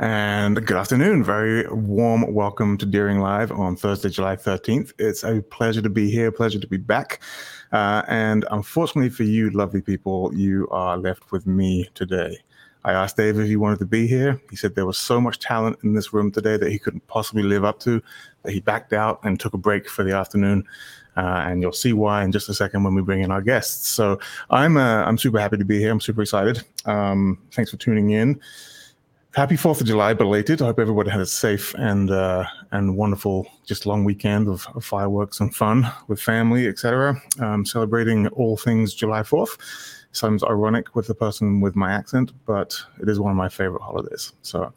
And good afternoon. Very warm welcome to Deering Live on Thursday, July 13th. It's a pleasure to be here, pleasure to be back. And unfortunately for you, lovely people, you are left with me today. I asked Dave if he wanted to be here. He said there was so much talent in this room today that he couldn't possibly live up to, that he backed out and took a break for the afternoon. And you'll see why in just a second when we bring in our guests. So I'm super happy to be here. I'm super excited. Thanks for tuning in. Happy 4th of July, belated. I hope everybody had a safe and wonderful just long weekend of fireworks and fun with family, etc. Celebrating all things July 4th. Sounds ironic with the person with my accent, but it is one of my favorite holidays. So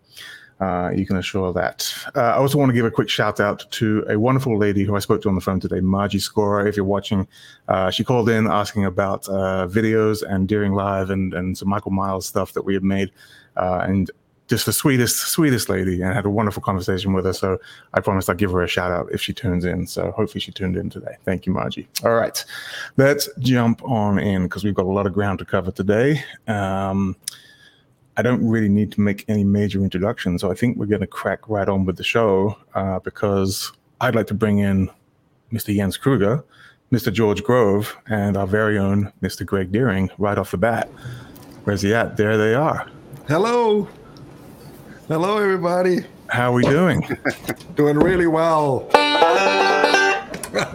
you can assure that. I also want to give a quick shout out to a wonderful lady who I spoke to on the phone today, Margie Scora. If you're watching, she called in asking about videos and Deering Live and some Michael Miles stuff that we had made. And just the sweetest lady, and had a wonderful conversation with her. So I promised I'd give her a shout out if she tunes in. So hopefully she tuned in today. Thank you, Margie. All right, let's jump on in because we've got a lot of ground to cover today. I don't really need to make any major introductions. So I think we're going to crack right on with the show because I'd like to bring in Mr. Jens Kruger, Mr. George Grove, and our very own Mr. Greg Deering right off the bat. Where's he at? There they are. Hello. Hello, everybody. How are we doing? Doing really well.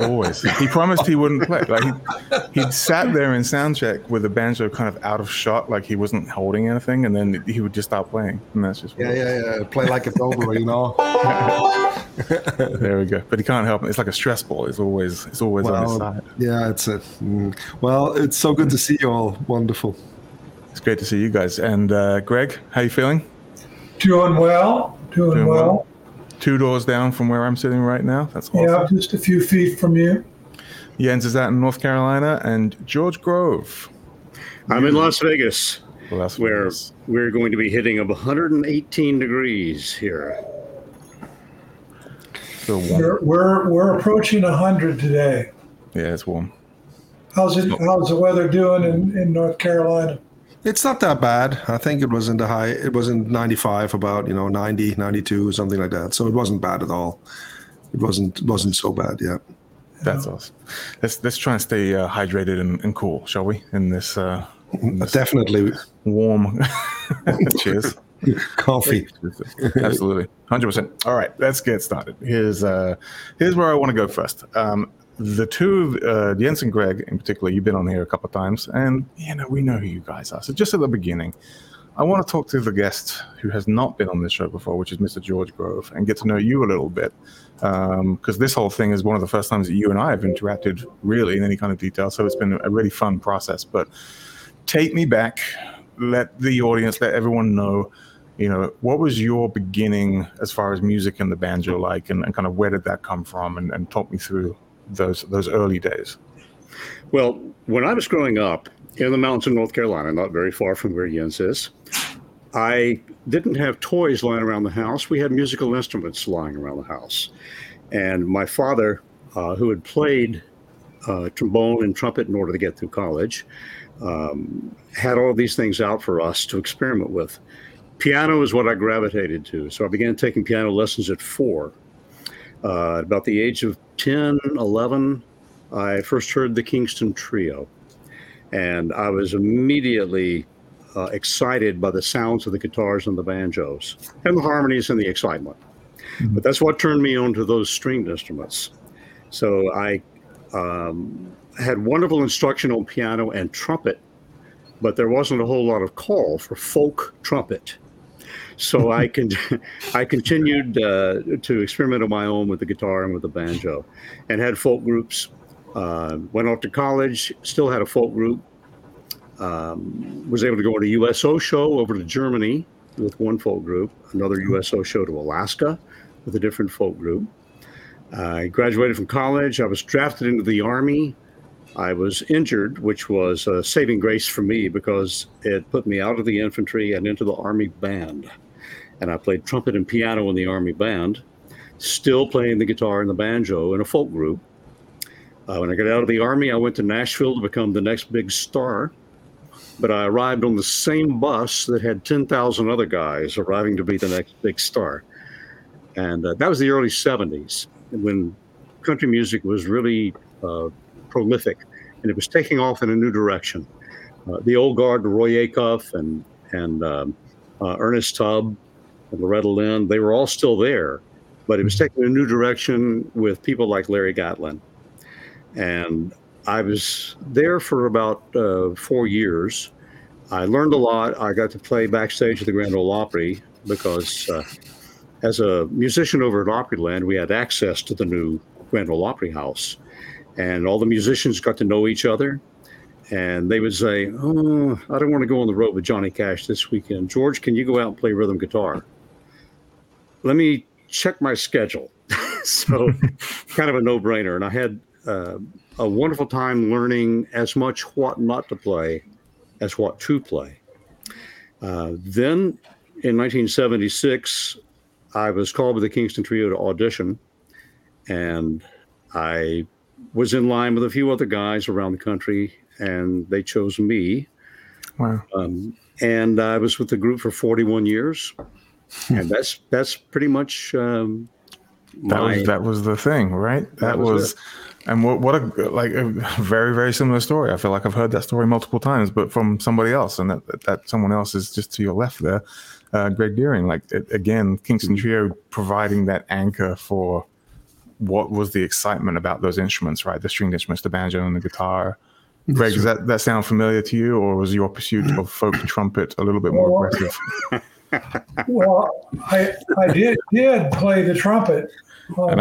Always. He promised he wouldn't play. Like he'd sat there in sound check with a banjo kind of out of shot, like he wasn't holding anything, and then he would just stop playing. And that's just yeah. Play like it's over, you know. There we go. But he can't help it. It's like a stress ball. It's always on his side. Yeah, it's so good to see you all. Wonderful. It's great to see you guys. And Greg, how you feeling? Doing well. Two doors down from where I'm sitting right now. That's awesome. Yeah, just a few feet from you. Jens is out in North Carolina, and George Grove. I'm in Las Vegas, where we're going to be hitting 118 degrees here. So we're approaching 100 today. Yeah, it's warm. How's the weather doing in North Carolina? It's not that bad. I think it was in 95, about, 90, 92, something like that. So it wasn't bad at all. It wasn't so bad, yeah. That's awesome. Let's try and stay hydrated and cool, shall we? In this definitely warm. Cheers. Coffee. Absolutely. 100%. All right, let's get started. Here's where I want to go first. The two of Jens and Greg in particular, you've been on here a couple of times, and we know who you guys are. So just at the beginning, I want to talk to the guest who has not been on this show before, which is Mr. George Grove, and get to know you a little bit, because this whole thing is one of the first times that you and I have interacted really in any kind of detail. So it's been a really fun process. But take me back, let the audience, let everyone know, what was your beginning as far as music and the banjo like, and kind of where did that come from, and talk me through those early days. Well, when I was growing up in the mountains of North Carolina, not very far from where Jens is, I didn't have toys lying around the house. We had musical instruments lying around the house. And my father, who had played trombone and trumpet in order to get through college, had all these things out for us to experiment with. Piano is what I gravitated to. So I began taking piano lessons at 4. About the age of 10, 11, I first heard the Kingston Trio, and I was immediately excited by the sounds of the guitars and the banjos, and the harmonies and the excitement. Mm-hmm. But that's what turned me on to those stringed instruments. So I had wonderful instruction on piano and trumpet, but there wasn't a whole lot of call for folk trumpet. So I continued to experiment on my own with the guitar and with the banjo, and had folk groups. Went off to college, still had a folk group. Was able to go on a USO show over to Germany with one folk group, another USO show to Alaska with a different folk group. I graduated from college. I was drafted into the Army. I was injured, which was a saving grace for me because it put me out of the infantry and into the Army band. And I played trumpet and piano in the Army band, still playing the guitar and the banjo in a folk group. When I got out of the Army, I went to Nashville to become the next big star. but I arrived on the same bus that had 10,000 other guys arriving to be the next big star. And that was the early 70s when country music was really prolific, and it was taking off in a new direction. The old guard, Roy Acuff and Ernest Tubb and Loretta Lynn, they were all still there, but it was taking a new direction with people like Larry Gatlin. And I was there for about 4 years. I learned a lot. I got to play backstage at the Grand Ole Opry because as a musician over at Opryland, we had access to the new Grand Ole Opry house. And all the musicians got to know each other. And they would say, oh, I don't want to go on the road with Johnny Cash this weekend. George, can you go out and play rhythm guitar? Let me check my schedule. So kind of a no-brainer. And I had a wonderful time learning as much what not to play as what to play. Then in 1976, I was called by the Kingston Trio to audition. And I was in line with a few other guys around the country, and they chose me. Wow. And I was with the group for 41 years. And that's pretty much that was the thing, right? That was it. And what a very, very similar story. I feel like I've heard that story multiple times, but from somebody else, and that someone else is just to your left there, Greg Deering. Like, again, Kingston Trio providing that anchor for what was the excitement about those instruments, right? The stringed instruments, the banjo and the guitar. Greg, does that sound familiar to you, or was your pursuit of folk trumpet a little bit more aggressive? Well, I did play the trumpet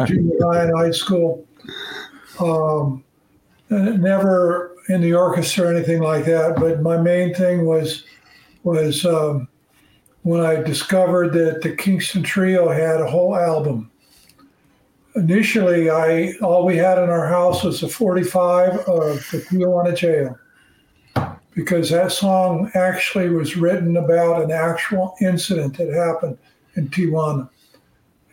junior high and high school. Never in the orchestra or anything like that, but my main thing was when I discovered that the Kingston Trio had a whole album. Initially, all we had in our house was a 45 of the Tijuana Jail, because that song actually was written about an actual incident that happened in Tijuana.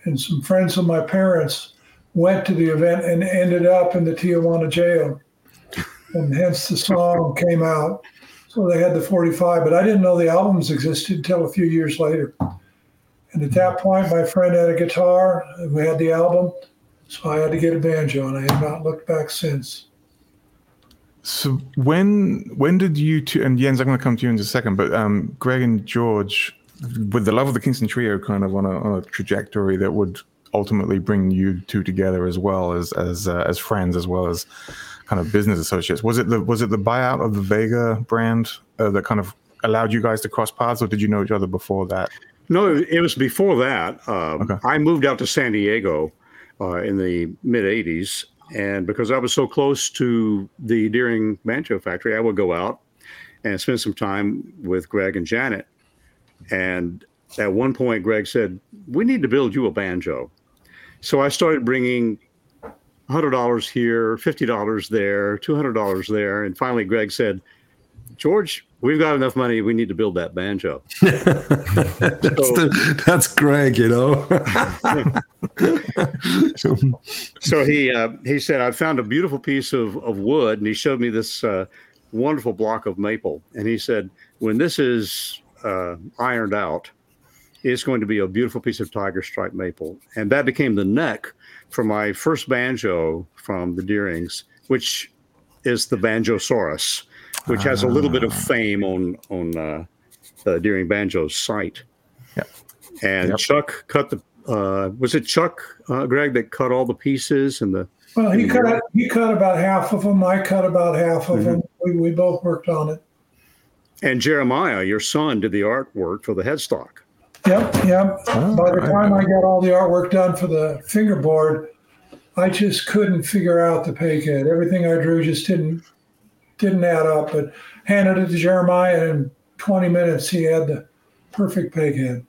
And some friends of my parents went to the event and ended up in the Tijuana Jail. And hence the song came out. So they had the 45, but I didn't know the albums existed until a few years later. And at that point, my friend had a guitar, and we had the album, so I had to get a banjo, and I have not looked back since. So when did you two, and Jens, I'm going to come to you in just a second, but Greg and George, with the love of the Kingston Trio, kind of on a trajectory that would ultimately bring you two together as well as friends, as well as kind of business associates, was it the buyout of the Vega brand that kind of allowed you guys to cross paths, or did you know each other before that? No, it was before that. Okay. I moved out to San Diego in the mid-'80s, and because I was so close to the Deering Banjo factory, I would go out and spend some time with Greg and Janet. And at one point, Greg said, we need to build you a banjo. So I started bringing $100 here, $50 there, $200 there, and finally Greg said, George, we've got enough money. We need to build that banjo. That's Greg, you know. So he said, I found a beautiful piece of wood, and he showed me this wonderful block of maple. And he said, when this is ironed out, it's going to be a beautiful piece of tiger stripe maple. And that became the neck for my first banjo from the Deerings, which is the Banjosaurus, which has a little bit of fame on the Deering Banjo's site. Yep. And yep. Chuck cut the was it Chuck, Greg, that cut all the pieces? And he cut about half of them. I cut about half of them. We both worked on it. And Jeremiah, your son, did the artwork for the headstock. Yep. Oh, by the time I got all the artwork done for the fingerboard, I just couldn't figure out the pay kit. Everything I drew just didn't add up, but handed it to Jeremiah, and in 20 minutes he had the perfect peg head.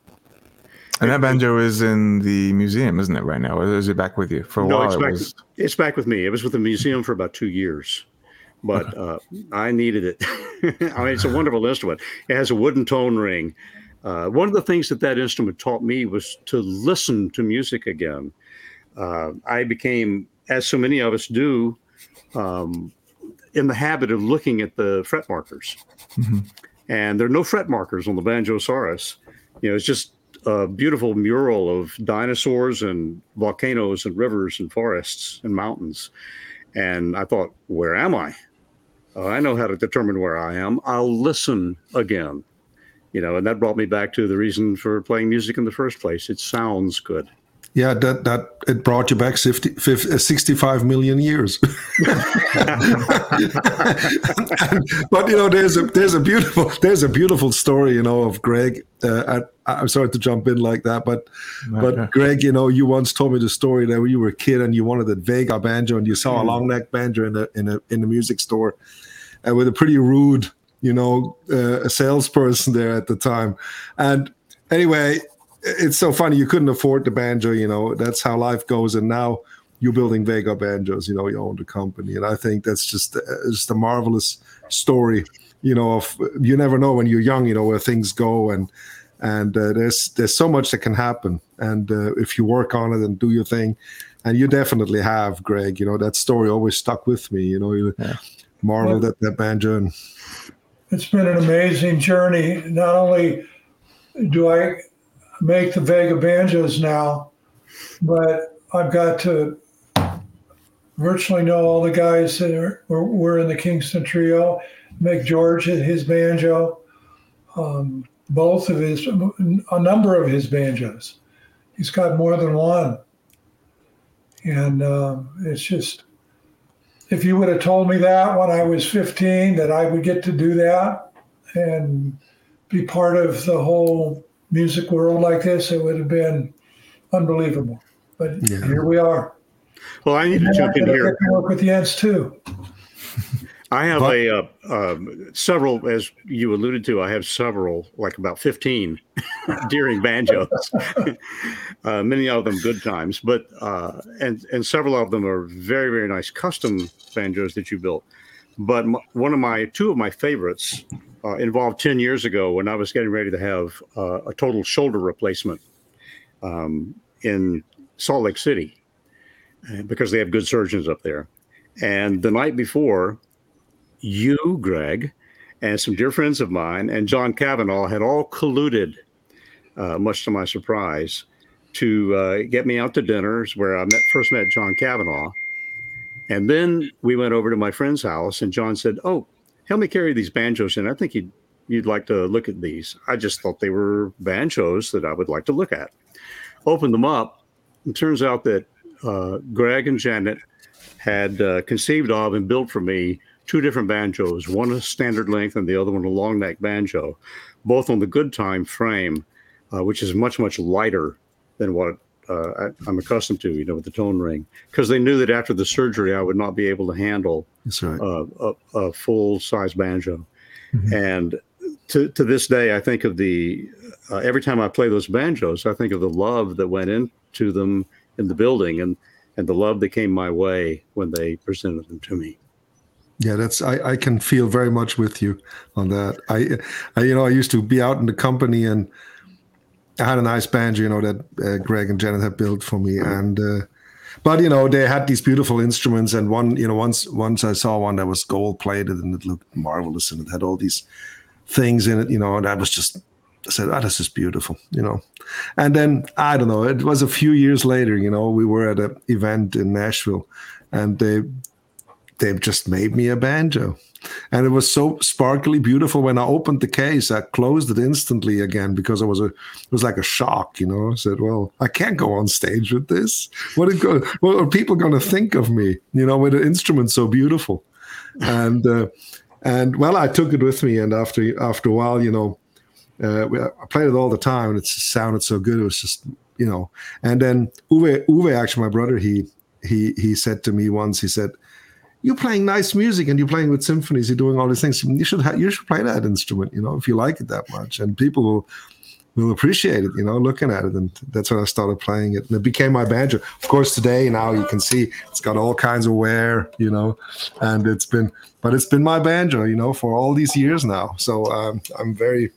And that banjo is in the museum, isn't it, right now? Or is it back with you for a while? It's back with me. It was with the museum for about 2 years, but I needed it. I mean, it's a wonderful instrument. It has a wooden tone ring. One of the things that instrument taught me was to listen to music again. I became, as so many of us do, in the habit of looking at the fret markers. Mm-hmm. And there are no fret markers on the Banjosaurus. You know, it's just a beautiful mural of dinosaurs and volcanoes and rivers and forests and mountains. And I thought, where am I? I know how to determine where I am. I'll listen again. You know, and that brought me back to the reason for playing music in the first place. It sounds good. Yeah, that it brought you back 65 million years. But you know, there's a beautiful story, you know, of Greg. I'm sorry to jump in like that, but Greg, you know, you once told me the story that when you were a kid and you wanted a Vega banjo and you saw a long neck banjo in the music store, and with a pretty rude, you know, a salesperson there at the time, and anyway. It's so funny. You couldn't afford the banjo, you know. That's how life goes. And now you're building Vega banjos. You know, you own the company, and I think that's just a marvelous story. You know, of, you never know when you're young, you know, where things go, and there's so much that can happen. And if you work on it and do your thing, and you definitely have, Greg. You know, that story always stuck with me. You know, you marveled at that banjo. And it's been an amazing journey. Not only do I make the Vega banjos now, but I've got to virtually know all the guys that were in the Kingston Trio, make George his banjo, a number of his banjos. He's got more than one. And it's just, if you would have told me that when I was 15, that I would get to do that and be part of the whole music world like this, it would have been unbelievable. But here we are. Well, I need to jump in here. Work with Jens too. I have several, as you alluded to, I have several, like about 15 Deering banjos. Many of them good times, but and several of them are very, very nice custom banjos that you built. But two of my favorites involved 10 years ago when I was getting ready to have a total shoulder replacement in Salt Lake City because they have good surgeons up there. And the night before, you, Greg, and some dear friends of mine and John Cavanaugh had all colluded, much to my surprise, to get me out to dinners where I first met John Cavanaugh. And then we went over to my friend's house, and John said, "Oh, help me carry these banjos in. I think you'd like to look at these." I just thought they were banjos that I would like to look at. Opened them up. It turns out that Greg and Janet had conceived of and built for me two different banjos, one a standard length and the other one a long neck banjo, both on the Good Time frame, which is much, much lighter than what I'm accustomed to, you know, with the tone ring, because they knew that after the surgery, I would not be able to handle a full-size banjo. Mm-hmm. And to this day, I think of every time I play those banjos, I think of the love that went into them in the building and the love that came my way when they presented them to me. Yeah, I can feel very much with you on that. I you know, I used to be out in the company and I had a nice banjo, you know, that Greg and Janet had built for me, and but you know, they had these beautiful instruments, and one, you know, once I saw one that was gold plated and it looked marvelous, and it had all these things in it, you know, and I said, "Oh, this is beautiful," you know. And then I don't know, it was a few years later, you know, we were at an event in Nashville, and they just made me a banjo. And it was so sparkly beautiful. When I opened the case, I closed it instantly again because it was like a shock, you know. I said, "Well, I can't go on stage with this. What are people going to think of me, you know, with an instrument so beautiful?" And well, I took it with me, and after a while, you know, I played it all the time, and it just sounded so good. It was just, you know. And then Uwe, actually, my brother, he said to me once, he said, "You're playing nice music, and you're playing with symphonies. You're doing all these things. You should play that instrument, you know, if you like it that much, and people will appreciate it, you know, looking at it." And that's when I started playing it, and it became my banjo. Of course, today now you can see it's got all kinds of wear, you know, and it's been my banjo, you know, for all these years now. So I'm very,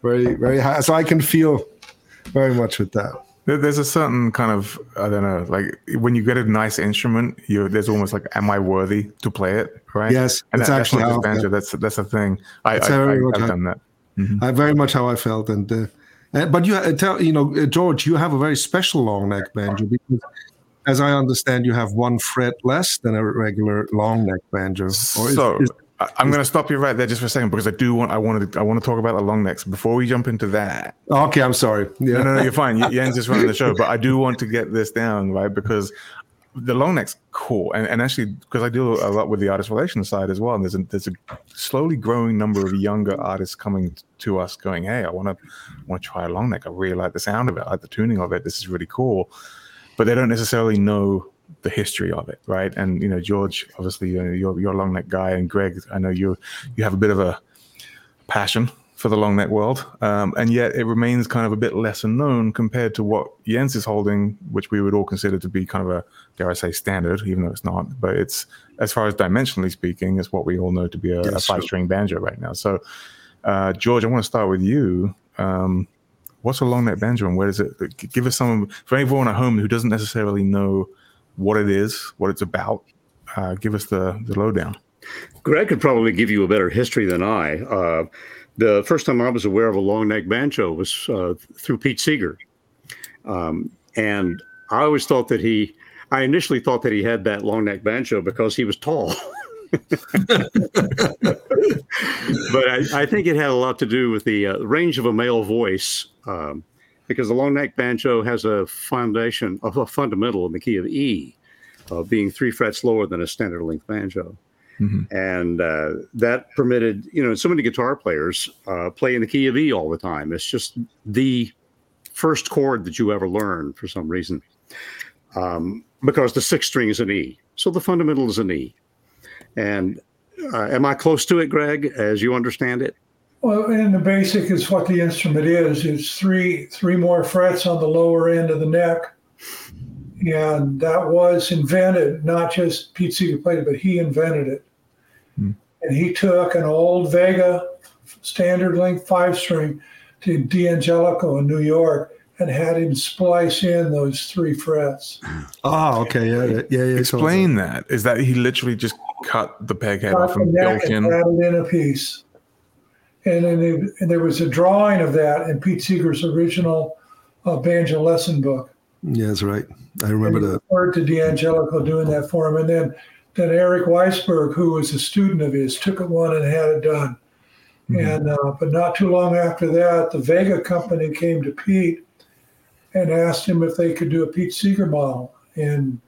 very, very high. So I can feel very much with that. There's a certain kind of, I don't know, like when you get a nice instrument, there's almost like, am I worthy to play it, right? Yes, and that's actually banjo. That's a thing. I've done that. Mm-hmm. Very much how I felt, but George, you have a very special long neck banjo because, as I understand, you have one fret less than a regular long neck banjo. I'm going to stop you right there just for a second because I want to talk about the long necks before we jump into that. Okay, I'm sorry. Yeah. No, you're fine. Jens is running the show, but I do want to get this down, right? Because the long neck's cool, and actually because I do a lot with the artist relations side as well, and there's a slowly growing number of younger artists coming to us going, hey, I want to try a long neck. I really like the sound of it. I like the tuning of it. This is really cool, but they don't necessarily know the history of it, right? And George, obviously, you're a long neck guy, and Greg, I know you have a bit of a passion for the long neck world, and yet it remains kind of a bit lesser known compared to what Jens is holding, which we would all consider to be kind of a, dare I say, standard, even though it's not. But it's, as far as dimensionally speaking, it's what we all know to be a five-string banjo right now. So, George, I want to start with you. What's a long neck banjo, and where does it? Give us some for everyone at home who doesn't necessarily know what it is, what it's about. Give us the lowdown. Greg could probably give you a better history than I. The first time I was aware of a long neck banjo was through Pete Seeger. And I always thought that I initially thought that he had that long neck banjo because he was tall. But I think it had a lot to do with the range of a male voice, because the long neck banjo has a fundamental in the key of E, being three frets lower than a standard length banjo. Mm-hmm. And that permitted, so many guitar players play in the key of E all the time. It's just the first chord that you ever learn for some reason, because the sixth string is an E. So the fundamental is an E. And am I close to it, Greg, as you understand it? Well, and the basic is what the instrument is. It's three more frets on the lower end of the neck. And that was invented, not just Pete Seeger played it, but he invented it. Mm. And he took an old Vega standard length five string to D'Angelico in New York and had him splice in those three frets. Oh, okay. Yeah. Explain that. Is that he literally just cut the peg head off and built in? And added in a piece. And then there was a drawing of that in Pete Seeger's original banjo lesson book. Yeah, that's right. I remember that. Referred to D'Angelico doing that for him. And then Eric Weisberg, who was a student of his, took it one and had it done. Mm-hmm. And but not too long after that, the Vega company came to Pete and asked him if they could do a Pete Seeger model. And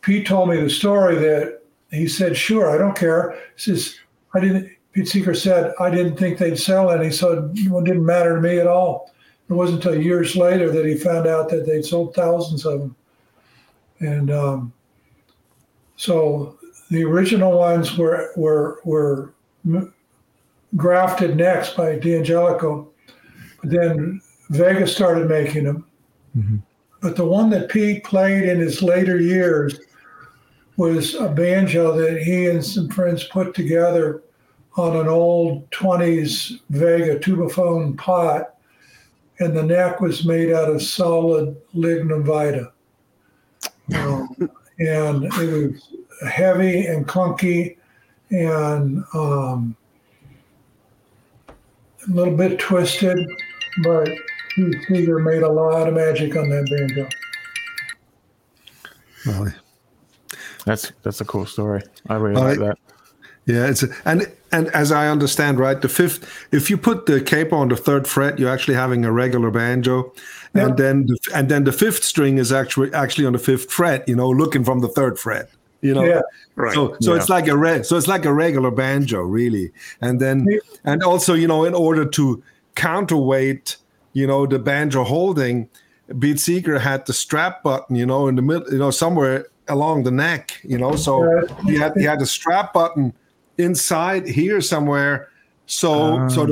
Pete told me the story that he said, sure, I don't care. He says, Pete Seeger said, I didn't think they'd sell any, so it didn't matter to me at all. It wasn't until years later that he found out that they'd sold thousands of them. And so the original ones were grafted necks by D'Angelico, but then Vega started making them. Mm-hmm. But the one that Pete played in his later years was a banjo that he and some friends put together on an old 20s Vega tubaphone pot, and the neck was made out of solid lignum vitae. And it was heavy and clunky and a little bit twisted, but Pete Seeger made a lot of magic on that banjo. Really? That's a cool story. I really like that. Yeah, and as I understand, right, the fifth, if you put the capo on the third fret, you're actually having a regular banjo, yeah. and then the fifth string is actually on the fifth fret, looking from the third fret, Yeah, right. So it's like a regular banjo, really, and also in order to counterweight the banjo holding, Pete Seeger had the strap button, in the middle, somewhere along the neck, so he had a strap button inside here somewhere, so the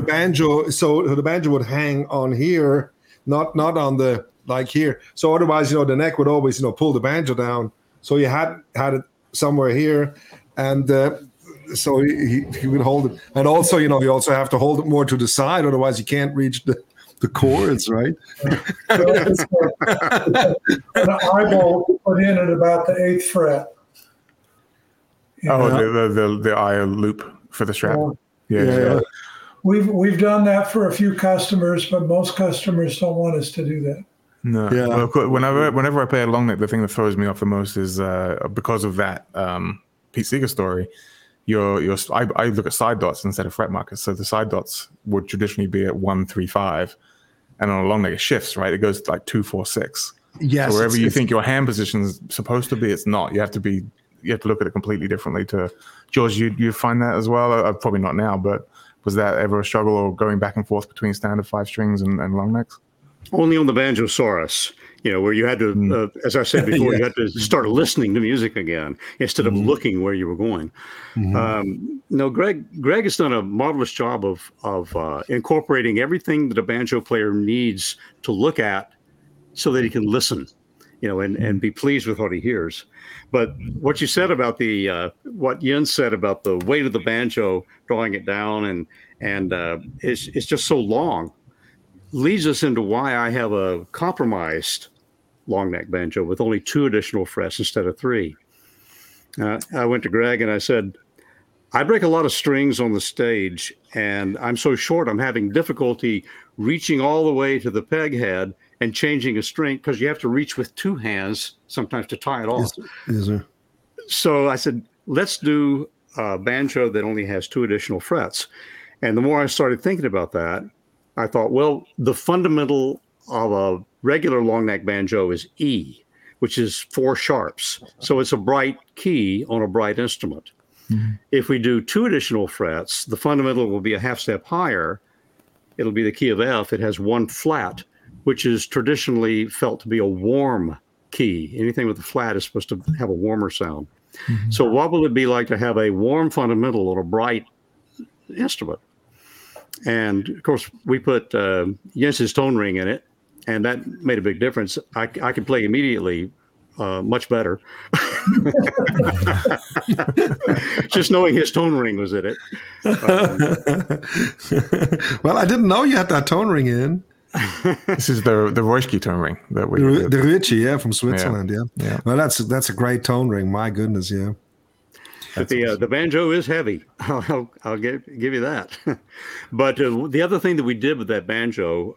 banjo would hang on here, not on the, like, here. So otherwise, the neck would always pull the banjo down. So you had it somewhere here, and so he would hold it. And also, you also have to hold it more to the side, otherwise you can't reach the the chords, right? An eyeball put in at about the eighth fret. The IO loop for the strap. Yeah. We've done that for a few customers, but most customers don't want us to do that. No. Yeah. Well, of course, whenever I play a long neck, the thing that throws me off the most is because of that Pete Seeger story. I look at side dots instead of fret markers. So the side dots would traditionally be at 1, 3, 5, and on a long neck it shifts, right? It goes to like 2, 4, 6. Yes. So wherever you think your hand position is supposed to be, it's not. You have to look at it completely differently. To George, you find that as well? Probably not now, but was that ever a struggle, or going back and forth between standard 5 strings and long necks? Only on the Banjosaurus, where you had to, as I said before, You had to start listening to music again instead of looking where you were going. Mm-hmm. No, Greg has done a marvelous job of incorporating everything that a banjo player needs to look at so that he can listen, and be pleased with what he hears. But what you said about what Jens said about the weight of the banjo, drawing it down, and it's just so long, leads us into why I have a compromised long neck banjo with only 2 additional frets instead of 3. I went to Greg and I said, I break a lot of strings on the stage, and I'm so short, I'm having difficulty reaching all the way to the peg head and changing a string, because you have to reach with 2 hands sometimes to tie it off. Yes, so I said, let's do a banjo that only has 2 additional frets. And the more I started thinking about that, I thought, well, the fundamental of a regular long neck banjo is E, which is 4 sharps. So it's a bright key on a bright instrument. Mm-hmm. If we do 2 additional frets, the fundamental will be a half step higher. It'll be the key of F. It has 1 flat, which is traditionally felt to be a warm key. Anything with a flat is supposed to have a warmer sound. Mm-hmm. So what will it be like to have a warm fundamental on a bright instrument? And of course, we put Jens's tone ring in it, and that made a big difference. I could play immediately, much better. Just knowing his tone ring was in it. Well, I didn't know you had that tone ring in. This is the Royschke tone ring that we the Ritchie, from Switzerland, yeah. Well, that's a great tone ring. My goodness, yeah. But the banjo is heavy. I'll give you that. But the other thing that we did with that banjo,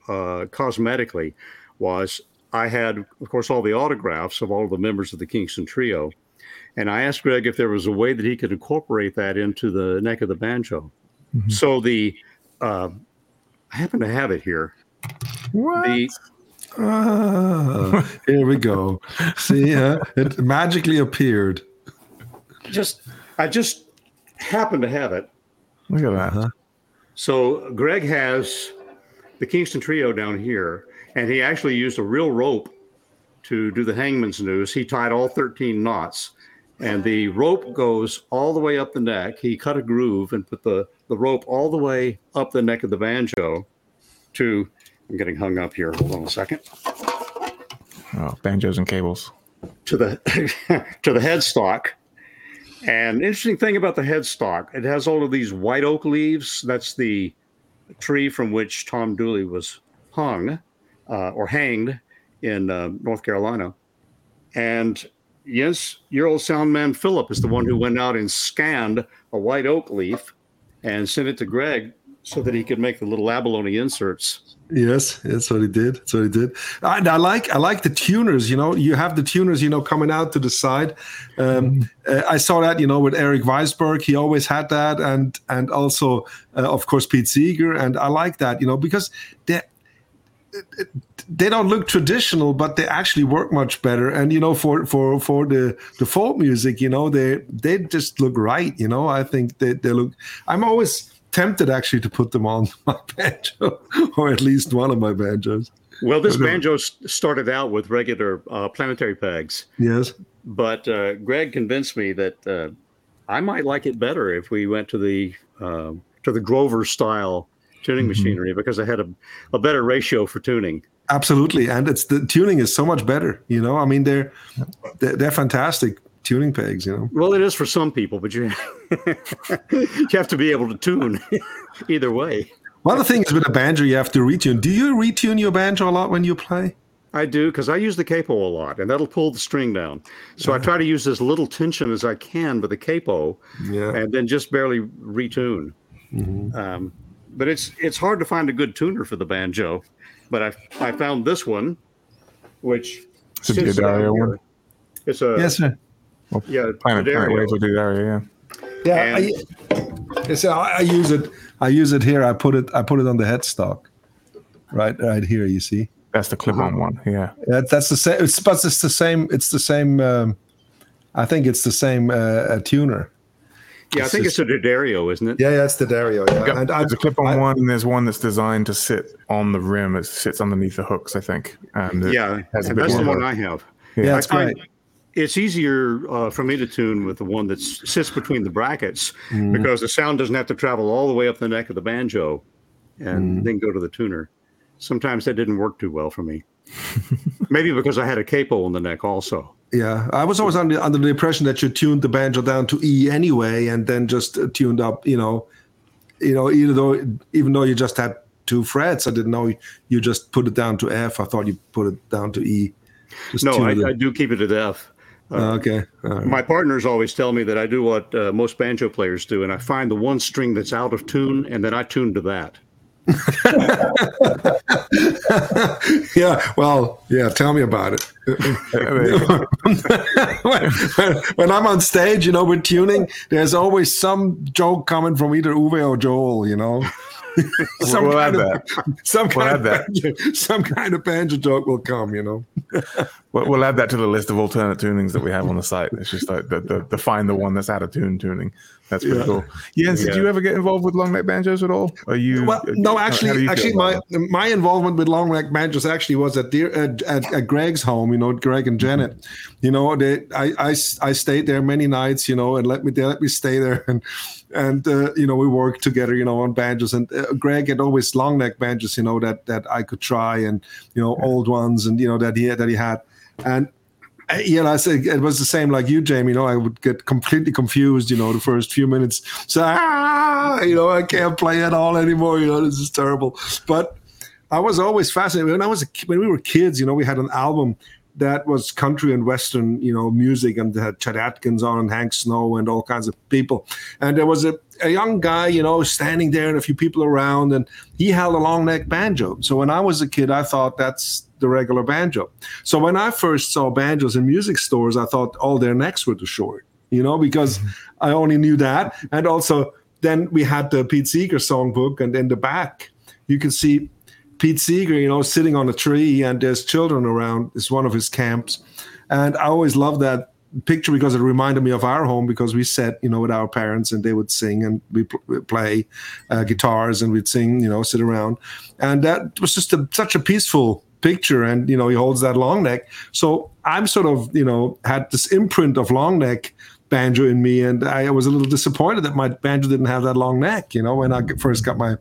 cosmetically, was I had, of course, all the autographs of all of the members of the Kingston Trio, and I asked Greg if there was a way that he could incorporate that into the neck of the banjo. Mm-hmm. So I happen to have it here. What? Here we go. See, it magically appeared. I just happen to have it. Look at that. Huh? So Greg has the Kingston Trio down here, and he actually used a real rope to do the hangman's noose. He tied all 13 knots, and the rope goes all the way up the neck. He cut a groove and put the rope all the way up the neck of the banjo to... I'm getting hung up here. Hold on a second. Oh, banjos and cables. To the headstock. And interesting thing about the headstock, it has all of these white oak leaves. That's the tree from which Tom Dooley was hung or hanged in North Carolina. And yes, your old sound man, Philip, is the one who went out and scanned a white oak leaf and sent it to Greg so that he could make the little abalone inserts. Yes, that's what he did. I like the tuners, you have the tuners, coming out to the side. I saw that, with Eric Weisberg, he always had that. And also, of course, Pete Seeger. And I like that, because they don't look traditional, but they actually work much better. And, for the folk music, they just look right. I think they look, I'm always tempted actually to put them on my banjo, or at least one of my banjos. Well, this banjo started out with regular planetary pegs. Yes. But Greg convinced me that I might like it better if we went to the Grover style tuning machinery, because I had a better ratio for tuning. Absolutely, and it's the tuning is so much better. I mean, they're fantastic tuning pegs, Well, it is for some people, but you have to be able to tune either way. One of the things with a banjo, you have to retune. Do you retune your banjo a lot when you play? I do, because I use the capo a lot, and that'll pull the string down. So I try to use as little tension as I can with the capo, and then just barely retune. Mm-hmm. But it's hard to find a good tuner for the banjo. But I found this one, which it's a D'Addario one. It's a Well, yeah, Planet Waves will do D'Addario. Yeah, I use it. I use it here. I put it on the headstock, right here. You see, that's the clip-on one. Yeah, that's the same. But it's the same. It's the same. I think it's the same tuner. Yeah, I think it's a D'Addario, isn't it? Yeah, it's D'Addario. Yeah. There's a clip-on one, and there's one that's designed to sit on the rim. It sits underneath the hooks, I think. And that's the one I have. Yeah, that's great. It's easier for me to tune with the one that sits between the brackets because the sound doesn't have to travel all the way up the neck of the banjo and then go to the tuner. Sometimes that didn't work too well for me. Maybe because I had a capo on the neck also. Yeah, I was always under the impression that you tuned the banjo down to E anyway and then just tuned up, you know, even though you just had two frets. I didn't know you just put it down to F. I thought you put it down to E. I do keep it at F. Okay. Right. My partners always tell me that I do what most banjo players do, and I find the one string that's out of tune, and then I tune to that. Yeah. Well. Yeah. Tell me about it. when I'm on stage, with tuning, there's always some joke coming from either Uwe or Joel. Some kind of banjo joke will come, We'll add that to the list of alternate tunings that we have on the site. It's just like the find the one that's out of tune tuning. That's pretty cool. Jens, did you ever get involved with long neck banjos at all? Actually, my involvement with long neck banjos actually was at Greg's home. Greg and Janet. I stayed there many nights. They let me stay there and we worked together. On banjos and Greg had always long neck banjos. That I could try and old ones and that he had. And I said it was the same like you, Jamie. I would get completely confused. The first few minutes. So I can't play at all anymore. This is terrible. But I was always fascinated when we were kids. We had an album that was country and western. Music, and they had Chet Atkins on and Hank Snow and all kinds of people. And there was a young guy, standing there and a few people around, and he held a long neck banjo. So when I was a kid, I thought that's the regular banjo. So when I first saw banjos in music stores, I thought all their necks were too short, because I only knew that. And also then we had the Pete Seeger songbook, and in the back you can see Pete Seeger, sitting on a tree, and there's children around. It's one of his camps. And I always loved that picture because it reminded me of our home, because we sat, with our parents, and they would sing, and we play guitars, and we'd sing, sit around. And that was just such a peaceful picture. And, he holds that long neck. So I'm sort of, had this imprint of long neck banjo in me. And I was a little disappointed that my banjo didn't have that long neck, when I first got my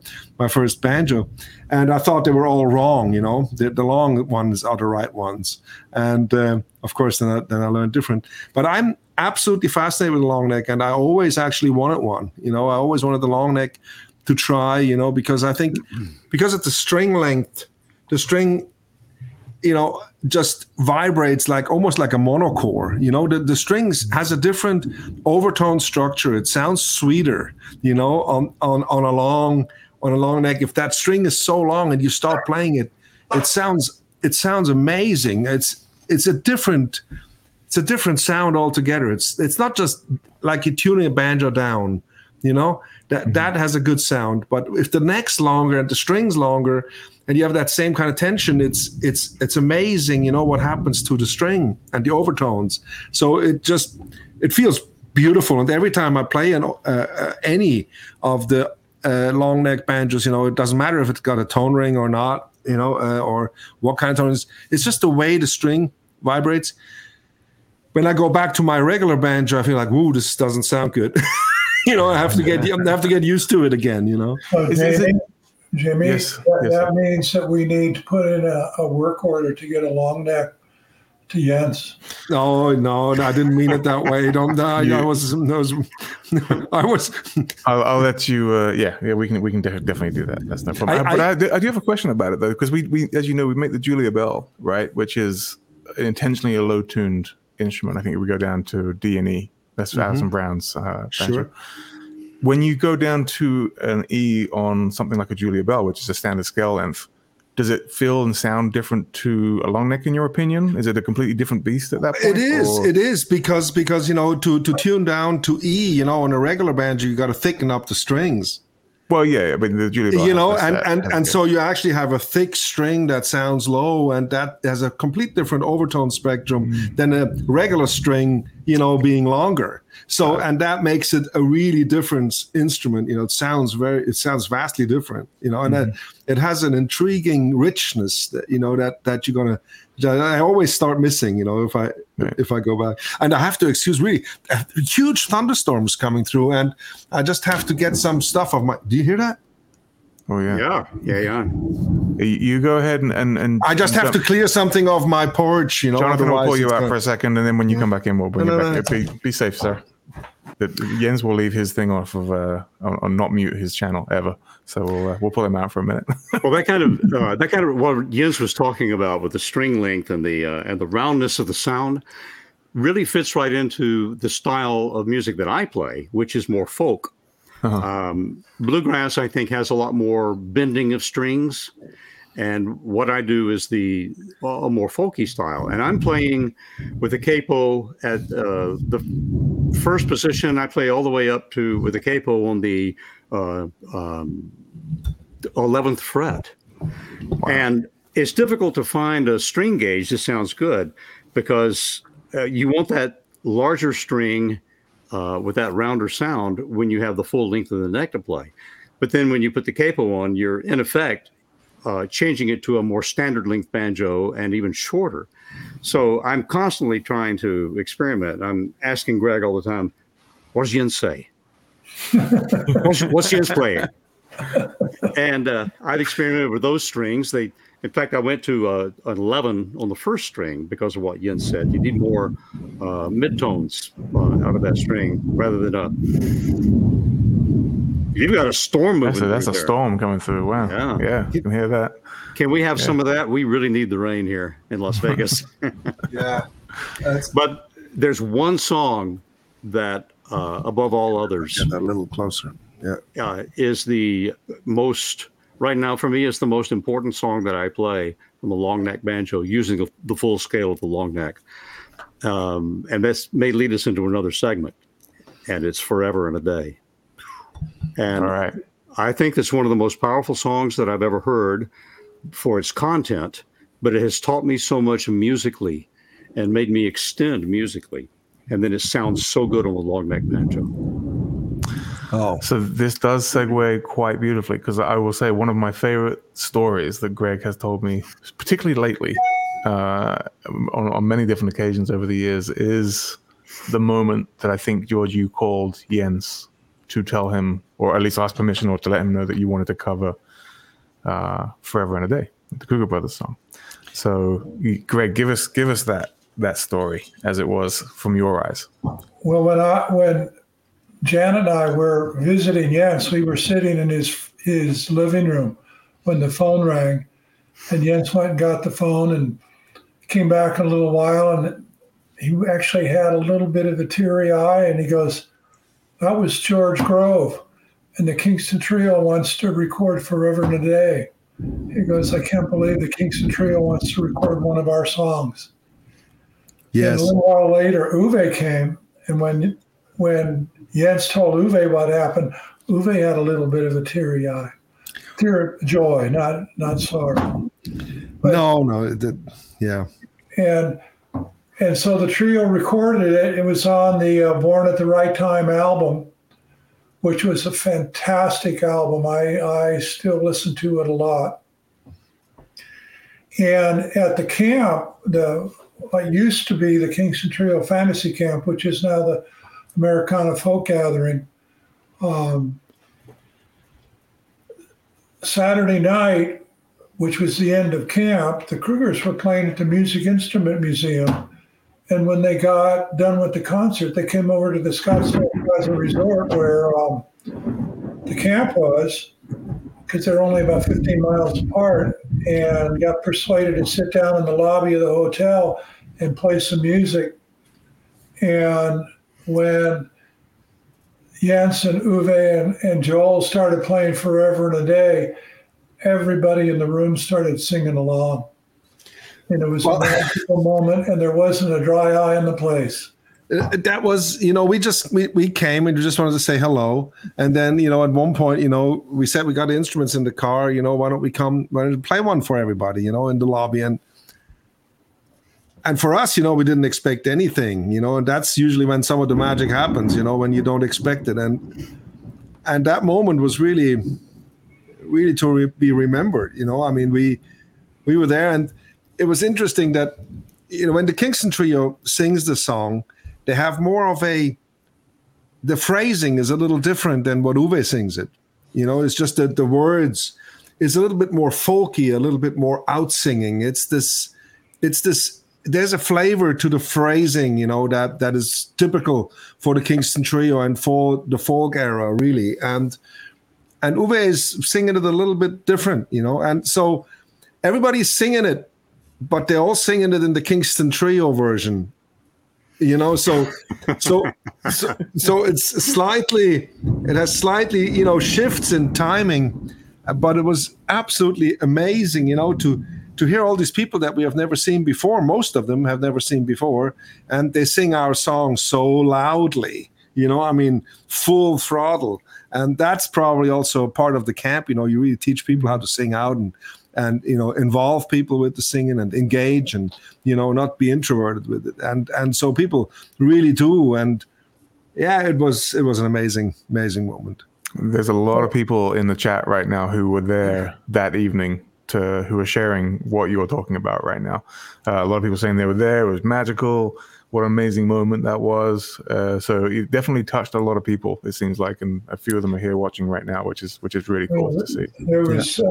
first banjo. And I thought they were all wrong, the long ones are the right ones. And of course, then I learned different. But I'm absolutely fascinated with the long neck. And I always actually wanted one. I always wanted the long neck to try, because I think because it's a string length, the string just vibrates like almost like a monochord. The strings has a different overtone structure. It sounds sweeter, on a long neck. If that string is so long and you start playing it, it sounds amazing. It's a different sound altogether. It's not just like you're tuning a banjo down. That has a good sound. But if the neck's longer and the string's longer, and you have that same kind of tension, it's amazing, what happens to the string and the overtones. So it feels beautiful. And every time I play any of the long neck banjos, it doesn't matter if it's got a tone ring or not, or what kind of tone it is. It's just the way the string vibrates. When I go back to my regular banjo, I feel like, ooh, this doesn't sound good. I have to get used to it again, So Jimmy, yes, that means that we need to put in a work order to get a long neck to Jens. No, I didn't mean it that way. Don't die. I was. I'll let you. Yeah. We can definitely do that. That's no problem. But I do have a question about it though, because we, as you know, we make the Julia Bell, right, which is intentionally a low tuned instrument. I think we go down to D and E. That's Alison Brown's. Sure. When you go down to an E on something like a Julia Bell, which is a standard scale length, does it feel and sound different to a long neck, in your opinion? Is it a completely different beast at that point? It is because to tune down to E, in a regular banjo, you got to thicken up the strings. Well, yeah, but the Julia Bell, so you actually have a thick string that sounds low, and that has a complete different overtone spectrum than a regular string, being longer. So, and that makes it a really different instrument. It sounds vastly different. It has an intriguing richness that that you're gonna. I always start missing. If I go back, and I have to excuse really huge thunderstorms coming through, and I just have to get some stuff off my. Do you hear that? Oh yeah. You go ahead and I just have to clear something off my porch. Jonathan will pull you out for a second, and then when you come back in, we'll bring you back. Be safe, sir. Jens will leave his thing off of on not mute his channel ever, so we'll pull him out for a minute. Well, that kind of what Jens was talking about with the string length and the roundness of the sound really fits right into the style of music that I play, which is more folk. Uh-huh. Bluegrass, I think, has a lot more bending of strings, and what I do is a more folky style. And I'm playing with the capo at the first position. I play all the way up to with the capo on the 11th fret. Wow. And it's difficult to find a string gauge that sounds good because you want that larger string with that rounder sound when you have the full length of the neck to play. But then when you put the capo on, you're in effect changing it to a more standard length banjo and even shorter. So I'm constantly trying to experiment. I'm asking Greg all the time, what does Jens say? What's Jens playing? And I've experimented with those strings. In fact, I went to an 11 on the first string because of what Jens said. You need more mid-tones out of that string rather than You've got a storm moving. That's a storm coming through. Wow. Yeah. You can hear that. Can we have some of that? We really need the rain here in Las Vegas. Yeah. But there's one song that, above all others, a little closer. Yeah. Is the most... Right now, for me, it's the most important song that I play on the long neck banjo, using the full scale of the long neck. And this may lead us into another segment, and it's Forever and a Day. And all right. I think it's one of the most powerful songs that I've ever heard for its content, but it has taught me so much musically and made me extend musically. And then it sounds so good on the long neck banjo. Oh, so this does segue quite beautifully, because I will say one of my favorite stories that Greg has told me, particularly lately, on many different occasions over the years, is the moment that I think, George, you called Jens to tell him, or at least ask permission, or to let him know that you wanted to cover Forever and a Day, the Kruger Brothers song. So, Greg, give us that story as it was from your eyes. Well, when Janet and I were visiting Jens. We were sitting in his living room when the phone rang, and Jens went and got the phone and came back in a little while, and he actually had a little bit of a teary eye, and he goes, "That was George Grove, and the Kingston Trio wants to record Forever and a Day." He goes, "I can't believe the Kingston Trio wants to record one of our songs." Yes. And a little while later, Uwe came, and when Jens told Uwe what happened, Uwe had a little bit of a teary eye. Tear joy, not sorrow. But, yeah. And so the trio recorded it. It was on the Born at the Right Time album, which was a fantastic album. I still listen to it a lot. And at the camp, what used to be the Kingston Trio Fantasy Camp, which is now the Americana Folk Gathering. Saturday night, which was the end of camp, the Krugers were playing at the Music Instrument Museum. And when they got done with the concert, they came over to the Scottsdale Plaza Resort where the camp was, because they're only about 15 miles apart, and got persuaded to sit down in the lobby of the hotel and play some music. And when Jens and Uwe and Joel started playing Forever and a Day, everybody in the room started singing along. And it was a magical moment, and there wasn't a dry eye in the place. That was, you know, we came and we just wanted to say hello. And then, you know, at one point, you know, we said we got the instruments in the car, you know, why don't we play one for everybody, you know, in the lobby. And for us, you know, we didn't expect anything, you know, and that's usually when some of the magic happens, you know, when you don't expect it. And that moment was really, really to be remembered, you know. I mean, we were there, and it was interesting that, you know, when the Kingston Trio sings the song, they have more of the phrasing is a little different than what Uwe sings it. You know, it's just that the words is a little bit more folky, a little bit more out singing. It's this, there's a flavor to the phrasing, you know, that is typical for the Kingston Trio and for the folk era, really. And Uwe is singing it a little bit different, you know, and so everybody's singing it, but they're all singing it in the Kingston Trio version. You know, so it has slightly, you know, shifts in timing, but it was absolutely amazing, you know, to hear all these people that we have never seen before. Most of them have never seen before, and they sing our song so loudly, you know, I mean, full throttle. And that's probably also a part of the camp, you know, you really teach people how to sing out and you know, involve people with the singing and engage and, you know, not be introverted with it. And so people really do. And yeah, it was an amazing, amazing moment. There's a lot of people in the chat right now who were there that evening who are sharing what you're talking about right now. A lot of people saying they were there. It was magical. What an amazing moment that was. So it definitely touched a lot of people, it seems like. And a few of them are here watching right now, which is really cool to see. There was...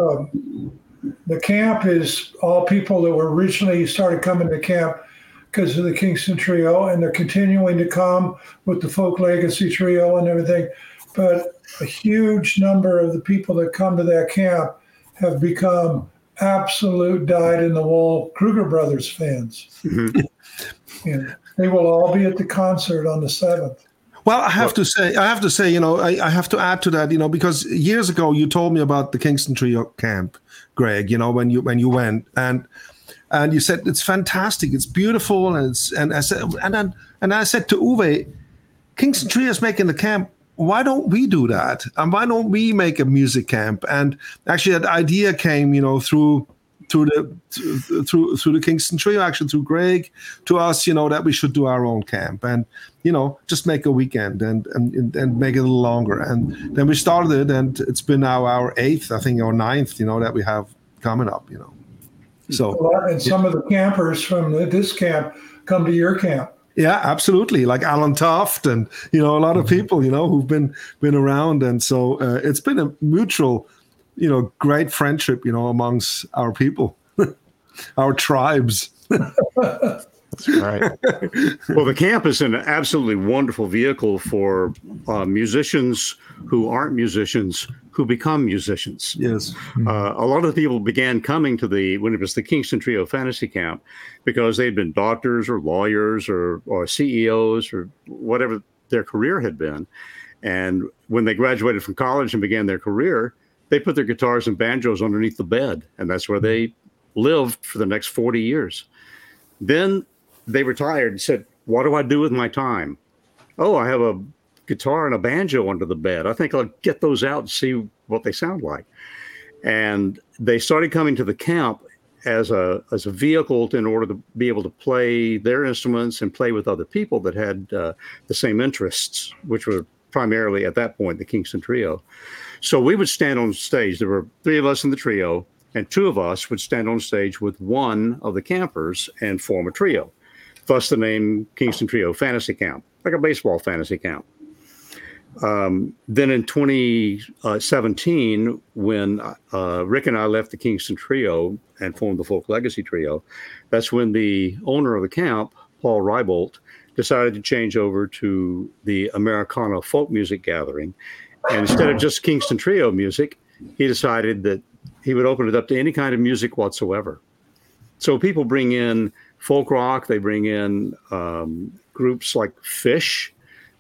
The camp is all people that were originally started coming to camp because of the Kingston Trio, and they're continuing to come with the Folk Legacy Trio and everything. But a huge number of the people that come to that camp have become absolute dyed-in-the-wool Kruger Brothers fans. Mm-hmm. And they will all be at the concert on the 7th. Well, I have to say, you know, I have to add to that, you know, because years ago you told me about the Kingston Trio camp, Greg, you know, when you went and you said it's fantastic, it's beautiful, and I said to Uwe, Kingston Trio is making the camp. Why don't we do that? And why don't we make a music camp? And actually, that idea came, you know, through the Kingston Trio, actually through Greg, to us, you know, that we should do our own camp and, you know, just make a weekend and make it a little longer. And then we started, and it's been now our 8th, I think, or 9th, you know, that we have coming up, you know. So and some of the campers from this camp come to your camp. Yeah, absolutely. Like Alan Toft and, you know, a lot of people, you know, who've been around. And so it's been a mutual, you know, great friendship, you know, amongst our people, our tribes. That's right. Well, the camp is an absolutely wonderful vehicle for musicians who aren't musicians who become musicians. Yes. A lot of the people began coming to when it was the Kingston Trio Fantasy Camp because they'd been doctors or lawyers or CEOs or whatever their career had been. And when they graduated from college and began their career, they put their guitars and banjos underneath the bed, and that's where they lived for the next 40 years. Then they retired and said, what do I do with my time? Oh, I have a guitar and a banjo under the bed. I think I'll get those out and see what they sound like. And they started coming to the camp as a vehicle in order to be able to play their instruments and play with other people that had the same interests, which were primarily at that point the Kingston Trio. So we would stand on stage. There were 3 of us in the trio, and 2 of us would stand on stage with one of the campers and form a trio. Thus the name Kingston Trio Fantasy Camp, like a baseball fantasy camp. Then in 2017, when Rick and I left the Kingston Trio and formed the Folk Legacy Trio, that's when the owner of the camp, Paul Reibolt, decided to change over to the Americana Folk Music Gathering. And instead of just Kingston Trio music, he decided that he would open it up to any kind of music whatsoever. So people bring in folk rock, they bring in groups like Fish,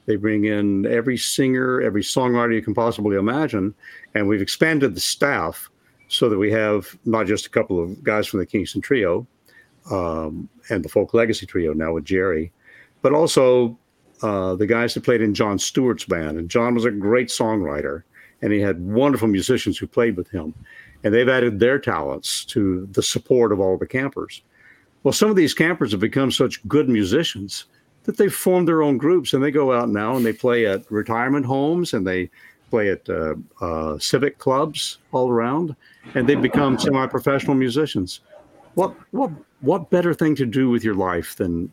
they bring in every singer, every songwriter you can possibly imagine. And we've expanded the staff so that we have not just a couple of guys from the Kingston Trio and the Folk Legacy Trio now with Jerry, but also the guys that played in John Stewart's band. And John was a great songwriter, and he had wonderful musicians who played with him. And they've added their talents to the support of all the campers. Well, some of these campers have become such good musicians that they've formed their own groups, and they go out now and they play at retirement homes and they play at civic clubs all around, and they've become semi-professional musicians. What better thing to do with your life than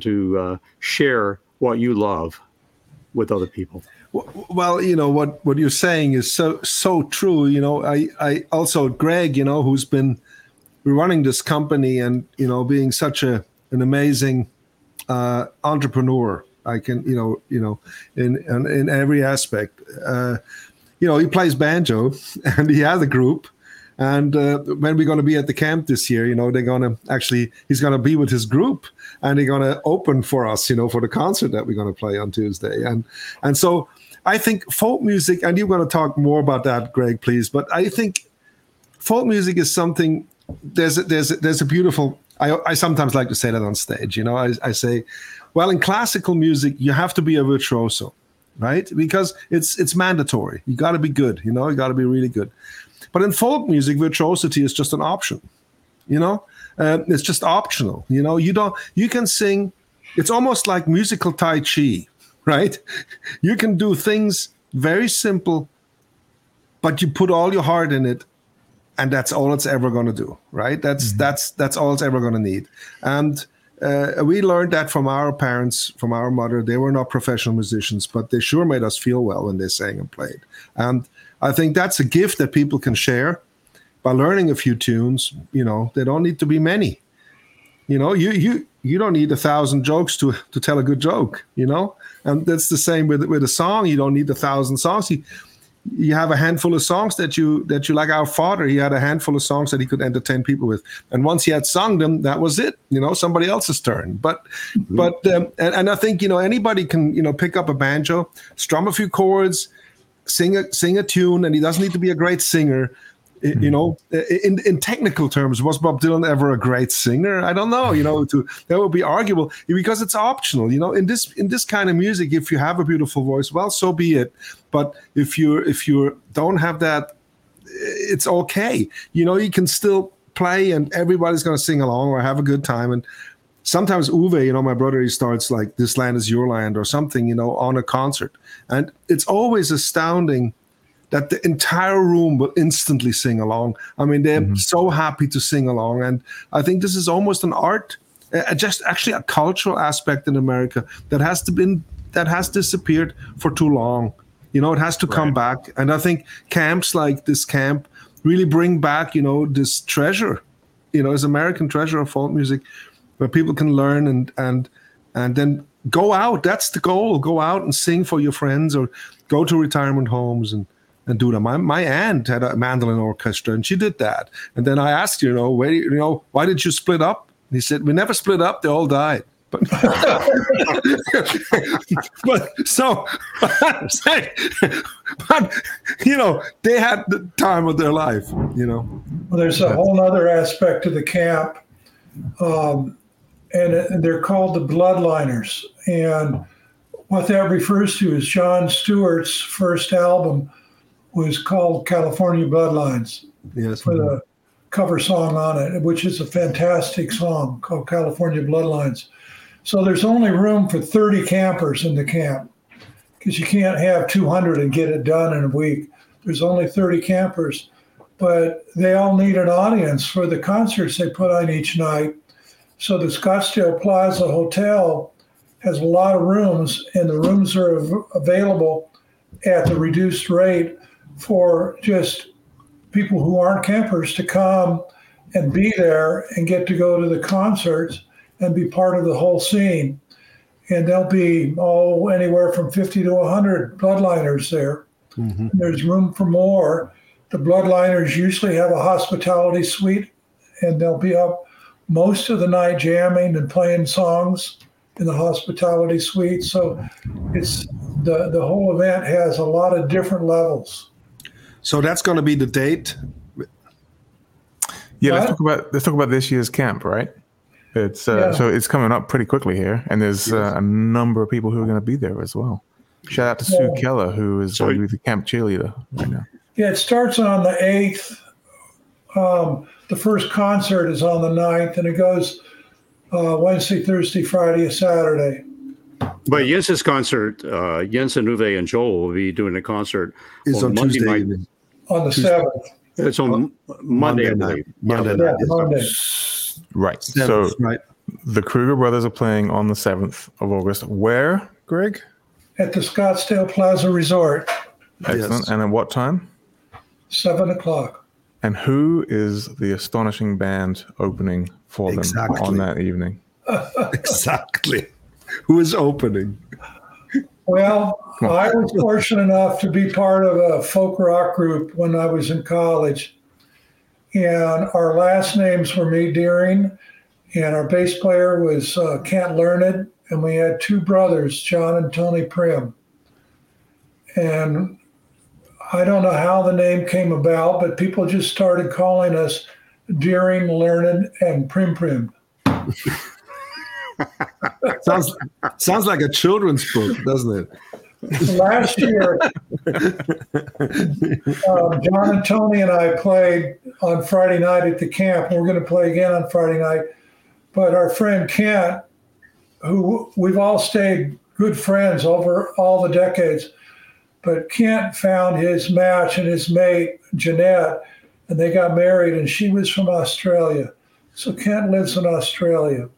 to share what you love with other people? Well, you know, what you're saying is so true. You know, I also, Greg, you know, who's been running this company and, you know, being such an amazing entrepreneur, I can, you know, in every aspect. You know, he plays banjo and he has a group. And when we're going to be at the camp this year, you know, they're going to actually, he's going to be with his group and they're going to open for us, you know, for the concert that we're going to play on Tuesday. And so I think folk music, and you're going to talk more about that, Greg, please, but I think folk music is something, there's a beautiful, I sometimes like to say that on stage, you know, I say, well, in classical music, you have to be a virtuoso, right? Because it's mandatory. You got to be good, you know, you got to be really good. But in folk music, virtuosity is just an option, you know. It's just optional, you know. You can sing. It's almost like musical tai chi, right? You can do things very simple, but you put all your heart in it, and that's all it's ever going to do, right? That's all it's ever going to need. And we learned that from our parents, from our mother. They were not professional musicians, but they sure made us feel well when they sang and played. And I think that's a gift that people can share by learning a few tunes. You know, they don't need to be many. You know, you don't need 1,000 jokes to tell a good joke, you know? And that's the same with a song. You don't need 1,000 songs. You have a handful of songs that you like. Our father, he had a handful of songs that he could entertain people with. And once he had sung them, that was it, you know, somebody else's turn. But, mm-hmm. but I think, you know, anybody can, you know, pick up a banjo, strum a few chords, sing a tune, and he doesn't need to be a great singer. You know, in technical terms, was Bob Dylan ever a great singer? I don't know, you know, that would be arguable, because it's optional, you know. In this kind of music, if you have a beautiful voice, well, so be it. But if you don't have that, it's okay. You know, you can still play and everybody's going to sing along or have a good time. And sometimes Uwe, you know, my brother, he starts like "This Land Is Your Land" or something, you know, on a concert. And it's always astounding that the entire room will instantly sing along. I mean, they're so happy to sing along. And I think this is almost an art, just actually a cultural aspect in America that has disappeared for too long. You know, it has to come back. And I think camps like this camp really bring back, you know, this treasure, you know, this American treasure of folk music, where people can learn and then go out. That's the goal. Go out and sing for your friends, or go to retirement homes and do that. My aunt had a mandolin orchestra, and she did that. And then I asked, you know, why did you split up? And he said, "We never split up. They all died." But you know, they had the time of their life. You know, well, there's a whole other aspect to the camp. And they're called the Bloodliners. And what that refers to is John Stewart's first album was called California Bloodlines, with a cover song on it, which is a fantastic song called California Bloodlines. So there's only room for 30 campers in the camp, because you can't have 200 and get it done in a week. There's only 30 campers, but they all need an audience for the concerts they put on each night. So the Scottsdale Plaza Hotel has a lot of rooms, and the rooms are available at the reduced rate for just people who aren't campers to come and be there and get to go to the concerts and be part of the whole scene. And there'll be anywhere from 50 to 100 bloodliners there. Mm-hmm. There's room for more. The bloodliners usually have a hospitality suite, and they'll be up most of the night jamming and playing songs in the hospitality suite. So it's the whole event has a lot of different levels. So that's going to be the date. Yeah, let's talk about this year's camp, right? It's So it's coming up pretty quickly here, and there's a number of people who are going to be there as well. Shout out to Sue Keller, who is going to be the camp cheerleader right now. Yeah, it starts on the 8th. The first concert is on the 9th, and it goes Wednesday, Thursday, Friday, and Saturday. But Jens's concert, Jens and Uwe and Joel will be doing a concert on Monday night. On the 7th. It's on Monday night. Monday. Right. 7th, so right. The Kruger brothers are playing on the 7th of August. Where, Greg? At the Scottsdale Plaza Resort. Excellent. Yes. And at what time? 7 o'clock. And who is the astonishing band opening for them on that evening? Exactly. Who is opening? Well, I was fortunate enough to be part of a folk rock group when I was in college. And our last names were me, Deering, and our bass player was Kent Learned. And we had two brothers, John and Tony Prim. And I don't know how the name came about, but people just started calling us Deering, Learned, and Prim Prim. sounds like a children's book, doesn't it? Last year, John and Tony and I played on Friday night at the camp. We're going to play again on Friday night. But our friend Kent, who we've all stayed good friends over all the decades, but Kent found his match and his mate, Janet, and they got married, and she was from Australia. So Kent lives in Australia.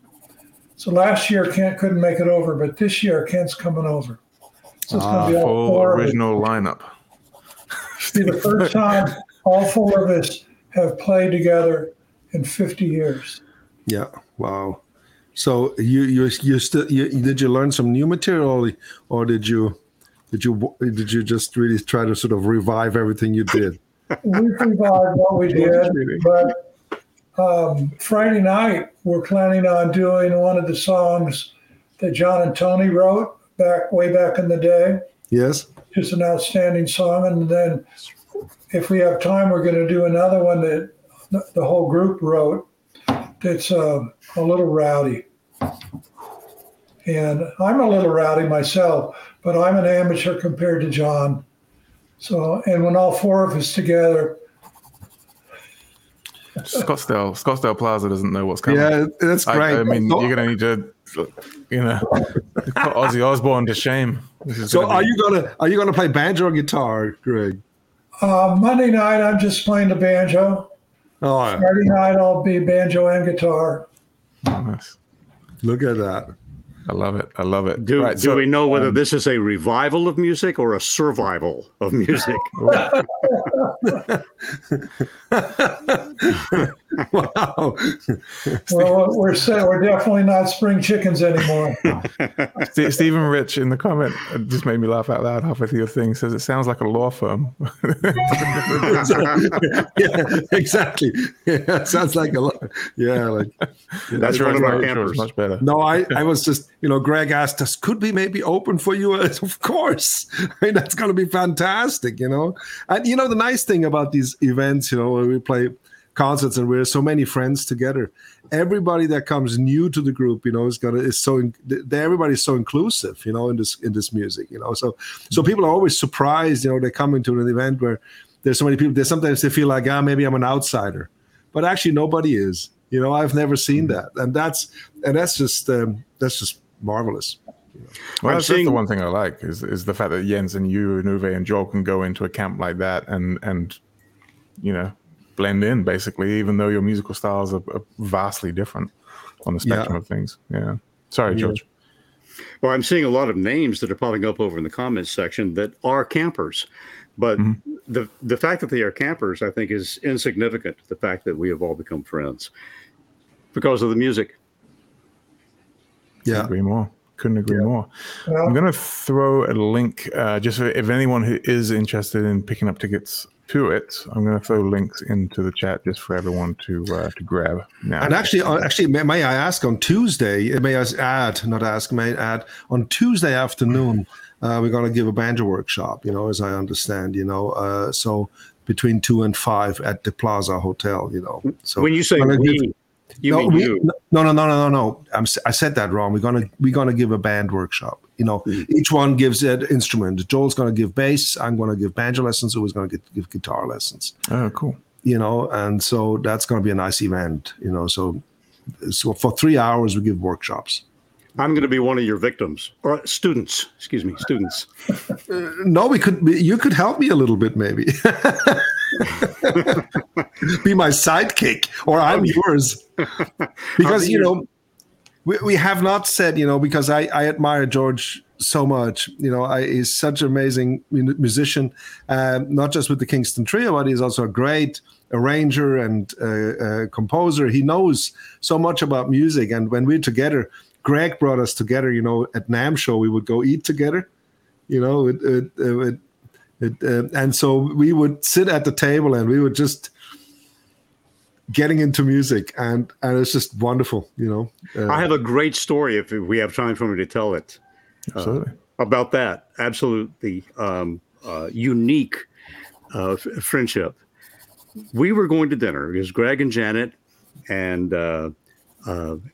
So last year, Kent couldn't make it over, but this year, Kent's coming over. So it's going to be all full original lineup. It'll be the first time all four of us have played together in 50 years. Yeah, wow. So you did you learn some new material, or did you just really try to sort of revive everything you did? We revived what we did, but. Friday night, we're planning on doing one of the songs that John and Tony wrote way back in the day. Yes. Just an outstanding song. And then if we have time, we're going to do another one that the whole group wrote that's a little rowdy. And I'm a little rowdy myself, but I'm an amateur compared to John. So, and when all four of us together, Scottsdale Plaza doesn't know what's coming. Yeah, that's great. I mean, you're going to need to, put Ozzy Osbourne to shame. So, are you going to play banjo or guitar, Greg? Monday night, I'm just playing the banjo. Oh, yeah. Friday night, I'll be banjo and guitar. Nice. Look at that. I love it. Do we know whether this is a revival of music or a survival of music? Wow. Well, we're definitely not spring chickens anymore. Stephen Rich in the comment just made me laugh out loud halfway through your thing. Says it sounds like a law firm. Yeah, exactly. Yeah, sounds like a law. Yeah, that's one of our campers. Much better. No, I was just Greg asked us, could we maybe open for you? Of course. I mean, that's going to be fantastic. And the nice thing about these events, when we play concerts and we're so many friends together, everybody that comes new to the group, everybody's so inclusive, in this music, so people are always surprised, they come into an event where there's so many people. They sometimes they feel like, maybe I'm an outsider, but actually nobody is. I've never seen that, and that's just marvelous. Well, that's the one thing I like is the fact that Jens and you and Uwe and Joel can go into a camp like that and blend in, basically, even though your musical styles are vastly different on the spectrum of things. Yeah. Sorry, George. Well, I'm seeing a lot of names that are popping up over in the comments section that are campers. But the fact that they are campers, I think, is insignificant to the fact that we have all become friends because of the music. Yeah. Couldn't agree more. Couldn't agree more. Well, I'm going to throw a link, just for, if anyone who is interested in picking up tickets to it, I'm going to throw links into the chat just for everyone to grab. Now, and actually, may I ask on Tuesday? May I add? Not ask. May I add? On Tuesday afternoon, we're going to give a banjo workshop. You know, as I understand. You know, so between 2 and 5 at the Plaza Hotel. You know, so when you say we, you mean you? No. I said that wrong. We're gonna give a band workshop. You know, each one gives an instrument. Joel's gonna give bass. I'm gonna give banjo lessons. Uwe's gonna give guitar lessons. Oh, cool. You know, and so that's gonna be a nice event. You know, so for 3 hours we give workshops. I'm going to be one of your victims or students. Excuse me, students. No, you could help me a little bit, maybe. Be my sidekick, or I'm yours. Because you know, we have not said, you know, because I admire George so much. You know, he's such an amazing musician, not just with the Kingston Trio, but he's also a great arranger and composer. He knows so much about music, and when we're together. Greg brought us together, you know, at NAMM show, we would go eat together, you know, and so we would sit at the table and we were just getting into music, and it's just wonderful, you know. I have a great story, if we have time for me to tell it, about that absolutely unique friendship. We were going to dinner, it was Greg and Janet and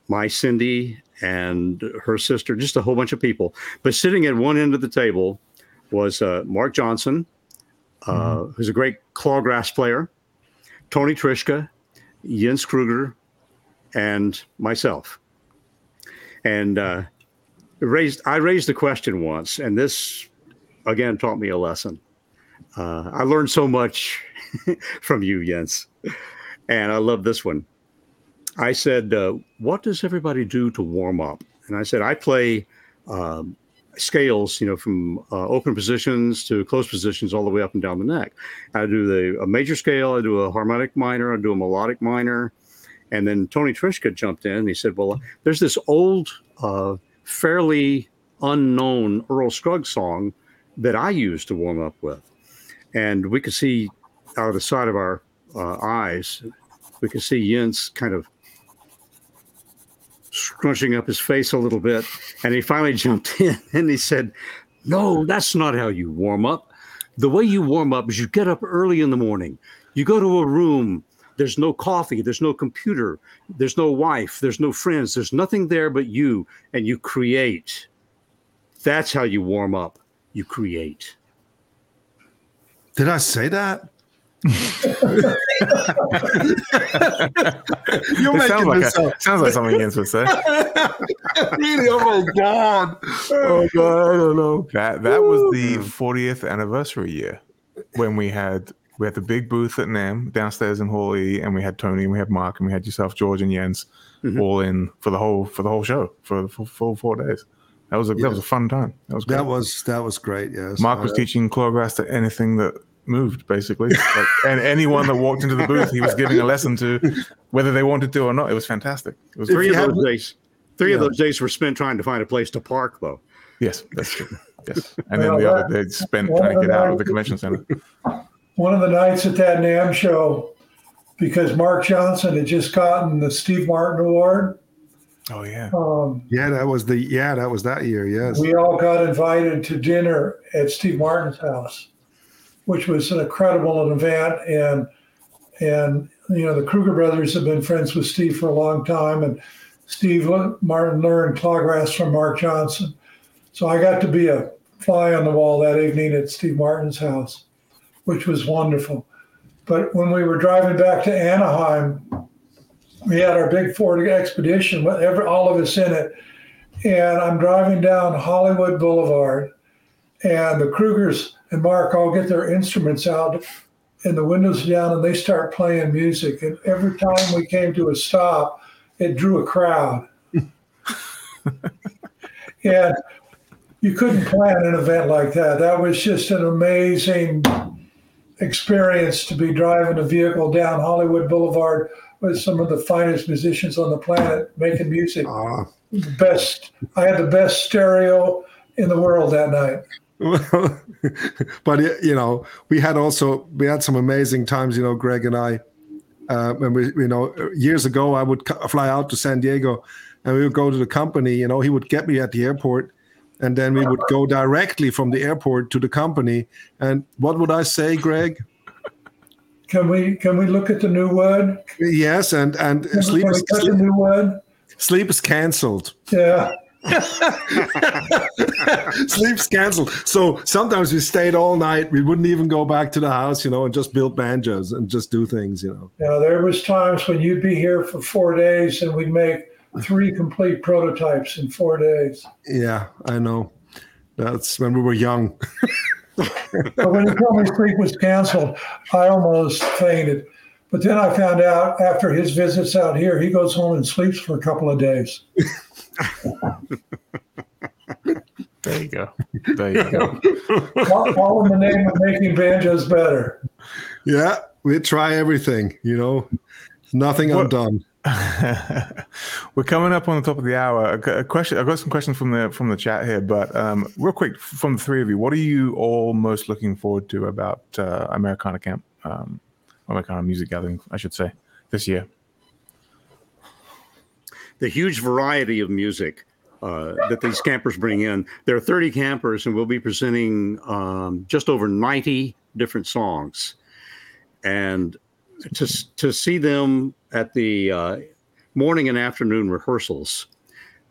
my Cindy and her sister, just a whole bunch of people. But sitting at one end of the table was Mark Johnson, who's a great clawgrass player, Tony Trischka, Jens Kruger, and myself. And I raised the question once, and this, again, taught me a lesson. I learned so much from you, Jens. And I love this one. I said, what does everybody do to warm up? And I said, I play scales, you know, from open positions to closed positions all the way up and down the neck. I do a major scale, I do a harmonic minor, I do a melodic minor. And then Tony Trischka jumped in and he said, well, there's this old, fairly unknown Earl Scruggs song that I used to warm up with. And we could see out of the side of our eyes, we could see Jens kind of scrunching up his face a little bit, and he finally jumped in and he said, no, that's not how you warm up. The way you warm up is you get up early in the morning, you go to a room, there's no coffee, there's no computer, there's no wife, there's no friends, there's nothing there but you, and you create. That's how you warm up, you create. Did I say that? You're making this up. Sounds like something Jens would say. Really? Oh my god! I don't know. That was the 40th anniversary year when we had the big booth at NAMM downstairs in Hall E, and we had Tony, and we had Mark, and we had yourself, George, and Jens, all in for the whole show for full 4 days. That was a fun time. That was great. Yes. Mark was teaching clawgrass to anything that moved, basically, like, and anyone that walked into the booth, he was giving a lesson to, whether they wanted to or not. It was fantastic. It was three of those days were spent trying to find a place to park, though. Yes, that's true. Yes, and then the other day spent trying to get out of the convention center. One of the nights at that NAMM show, because Mark Johnson had just gotten the Steve Martin Award. Oh yeah. That was that year. Yes, we all got invited to dinner at Steve Martin's house, which was an incredible event, and you know, the Kruger brothers have been friends with Steve for a long time, and Steve Martin learned clawgrass from Mark Johnson. So I got to be a fly on the wall that evening at Steve Martin's house, which was wonderful. But when we were driving back to Anaheim, we had our big Ford Expedition, with all of us in it, and I'm driving down Hollywood Boulevard, and the Krugers and Mark all get their instruments out and the windows down, and they start playing music. And every time we came to a stop, it drew a crowd. And you couldn't plan an event like that. That was just an amazing experience to be driving a vehicle down Hollywood Boulevard with some of the finest musicians on the planet making music. Best. I had the best stereo in the world that night. But, you know, we had some amazing times, you know, Greg and I. And we, you know, years ago, I would fly out to San Diego and we would go to the company. You know, he would get me at the airport and then we would go directly from the airport to the company. And what would I say, Greg? Can we look at the new wood? Yes, and sleep is canceled. Yeah. Sleep's canceled. So sometimes we stayed all night. We wouldn't even go back to the house, you know, and just build banjos and just do things, you know. Yeah, there was times when you'd be here for 4 days and we'd make 3 complete prototypes in 4 days. Yeah, I know. That's when we were young. But when you told me sleep was canceled, I almost fainted. But then I found out after his visits out here, he goes home and sleeps for a couple of days. There you go. All in the name of making banjos better. Yeah, we try everything, you know. Nothing undone. We're coming up on the top of the hour. I've got some questions from the chat here, but real quick from the three of you, what are you all most looking forward to about Americana Camp? Americana Music Gathering, I should say, this year? The huge variety of music that these campers bring in. There are 30 campers, and we'll be presenting just over 90 different songs. And to see them at the morning and afternoon rehearsals,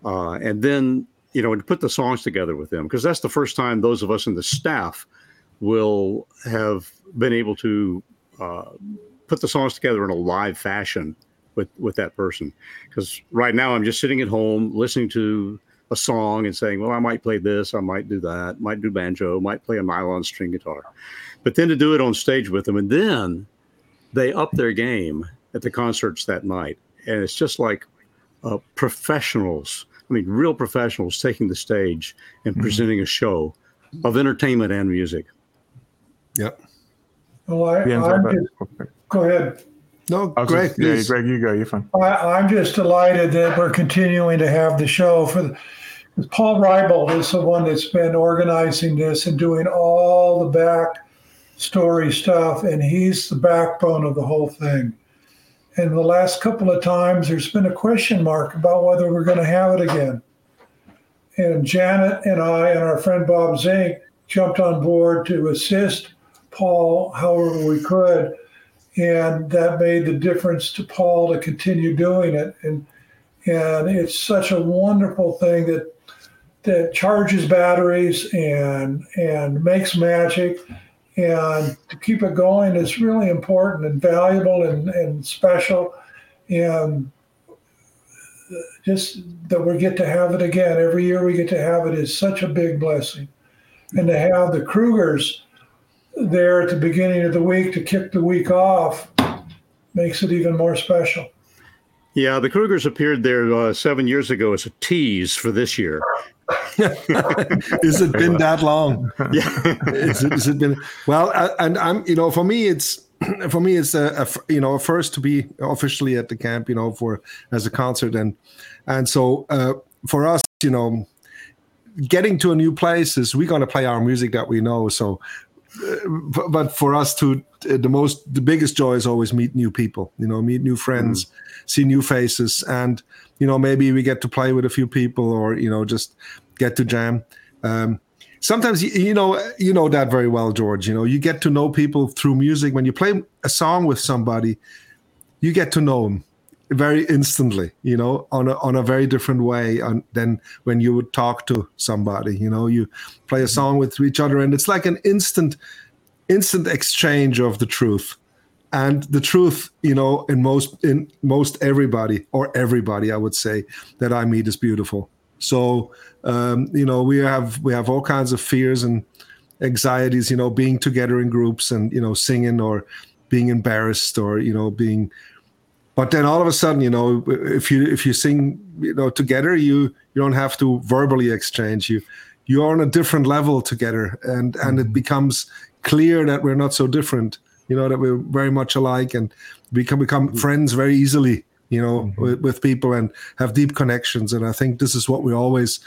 and then, you know, and put the songs together with them, because that's the first time those of us in the staff will have been able to put the songs together in a live fashion with that person. Because right now I'm just sitting at home listening to a song and saying, well, I might play this, I might do that, might do banjo, might play a nylon string guitar. But then to do it on stage with them, and then they up their game at the concerts that night. And it's just like professionals, I mean, real professionals taking the stage and presenting a show of entertainment and music. Yep. Well, go ahead. No, Greg. Yeah, Greg, you go. You're fine. I'm just delighted that we're continuing to have the show. Paul Reibold is the one that's been organizing this and doing all the backstory stuff, and he's the backbone of the whole thing. And the last couple of times, there's been a question mark about whether we're going to have it again. And Janet and I and our friend Bob Zink jumped on board to assist Paul however we could, and that made the difference to Paul to continue doing it. And it's such a wonderful thing that charges batteries and makes magic, and to keep it going is really important and valuable and special, and just that we get to have it again every year. We get to have it is such a big blessing. And to have the Krugers there at the beginning of the week to kick the week off makes it even more special. Yeah, the Krugers appeared there 7 years ago as a tease for this year. Has it been that long? Yeah. Has it been? Well, and I'm, you know, for me it's a first to be officially at the camp, you know, for as a concert, and so for us, you know, getting to a new place is we're going to play our music that we know, so. But for us to the biggest joy is always meet new people, you know, meet new friends, see new faces, and, you know, maybe we get to play with a few people, or, you know, just get to jam. Sometimes, you know that very well, George, you know, you get to know people through music. When you play a song with somebody, you get to know them very instantly, you know, on a very different way than when you would talk to somebody. You know, you play a song with each other, and it's like an instant exchange of the truth, and the truth, you know, in most everybody, I would say, that I meet is beautiful. So, you know, we have all kinds of fears and anxieties, you know, being together in groups and, you know, singing, or being embarrassed, or, you know, being But then all of a sudden, you know, if you sing, you know, together, you don't have to verbally exchange. You're on a different level together, and it becomes clear that we're not so different, you know, that we're very much alike, and we can become friends very easily, you know, with people, and have deep connections. And I think this is what we always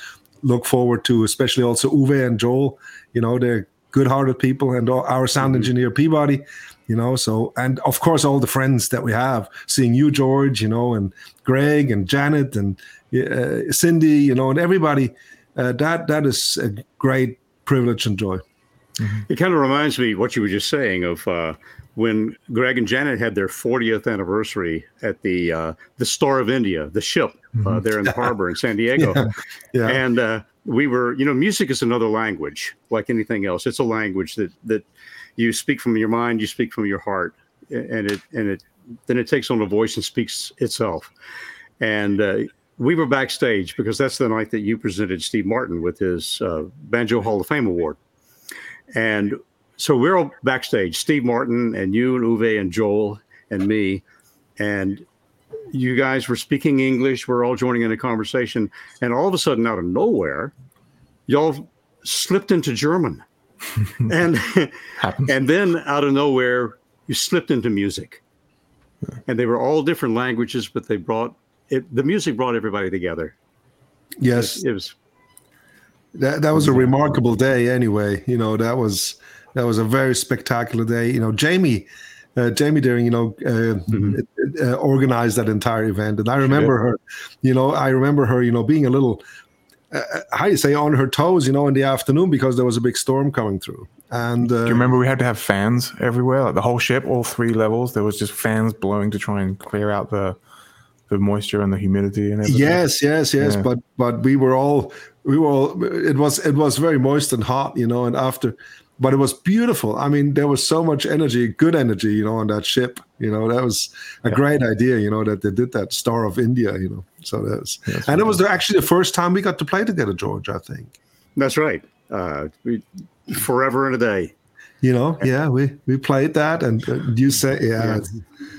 look forward to, especially also Uwe and Joel, you know, they're good-hearted people, and our sound engineer Peabody, you know, so, and of course all the friends that we have, seeing you, George, you know, and Greg and Janet and Cindy, you know, and everybody, that is a great privilege and joy. It kind of reminds me what you were just saying of when Greg and Janet had their 40th anniversary at the Star of India, the ship there in the harbor in San Diego. Yeah. And we were, you know, music is another language like anything else. It's a language that you speak from your mind, you speak from your heart, and it takes on a voice and speaks itself. And we were backstage because that's the night that you presented Steve Martin with his Banjo Hall of Fame award. And so we're all backstage, Steve Martin and you and Uwe and Joel and me. And you guys were speaking English. We're all joining in a conversation. And all of a sudden, out of nowhere, y'all slipped into German. And then out of nowhere, you slipped into music. And they were all different languages, but they brought it. The music brought everybody together. Yes. It was... That was a remarkable day anyway, you know, that was a very spectacular day. You know, Jamie Deering, you know, organized that entire event. And I remember her, you know, being a little, how do you say, on her toes, you know, in the afternoon because there was a big storm coming through. And do you remember we had to have fans everywhere, like the whole ship, all three levels, there was just fans blowing to try and clear out the moisture and the humidity and everything. Yes. Yeah. But we were all. It was very moist and hot, you know. And after, but it was beautiful. I mean, there was so much energy, good energy, you know, on that ship. You know, that was a great idea. You know, that they did that Star of India. You know, so it was actually the first time we got to play together, George, I think. That's right. Forever and a Day. You know, yeah, we played that, and you say, yeah.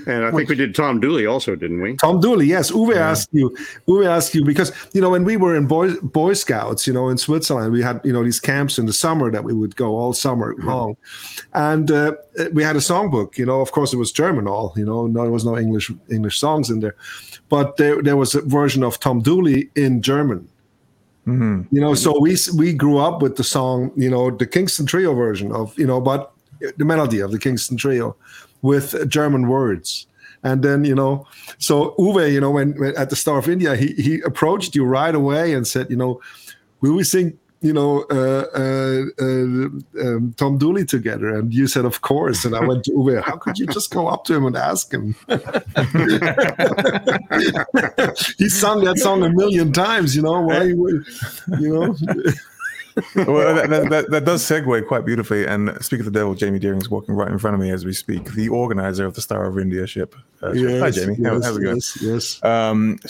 And I think we did Tom Dooley also, didn't we? Tom Dooley, yes. Uwe asked you because, you know, when we were in Boy Scouts, you know, in Switzerland, we had, you know, these camps in the summer that we would go all summer long, and we had a songbook. You know, of course, it was German all. You know, there was no English songs in there, but there was a version of Tom Dooley in German. You know, so we grew up with the song, you know, the Kingston Trio version of, you know, but the melody of the Kingston Trio with German words. And then, you know, so Uwe, you know, when at the Star of India, he approached you right away and said, you know, will we sing, you know, Tom Dooley together? And you said, of course. And I went to Uwe, how could you just go up to him and ask him? He sung that song 1 million times, you know. Why would, you know? Well, that does segue quite beautifully. And speak of the devil, Jamie Deering is walking right in front of me as we speak, the organizer of the Star of India ship. Yes, hi, Jamie. How's it going? Yes.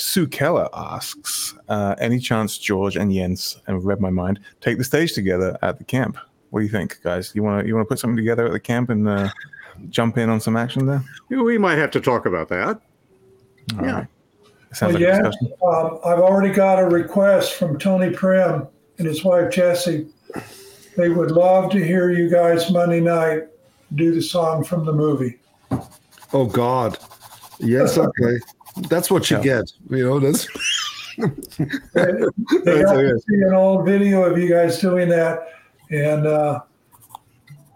Sue Keller asks, any chance George and Jens, and read my mind, take the stage together at the camp? What do you think, guys? You want to put something together at the camp and jump in on some action there? We might have to talk about that. All right. Sounds like a discussion. I've already got a request from Tony Prim and his wife, Jessie. They would love to hear you guys Monday night do the song from the movie. Oh, God. Yes, okay. That's what you get. You know, that's... They got to see an old video of you guys doing that and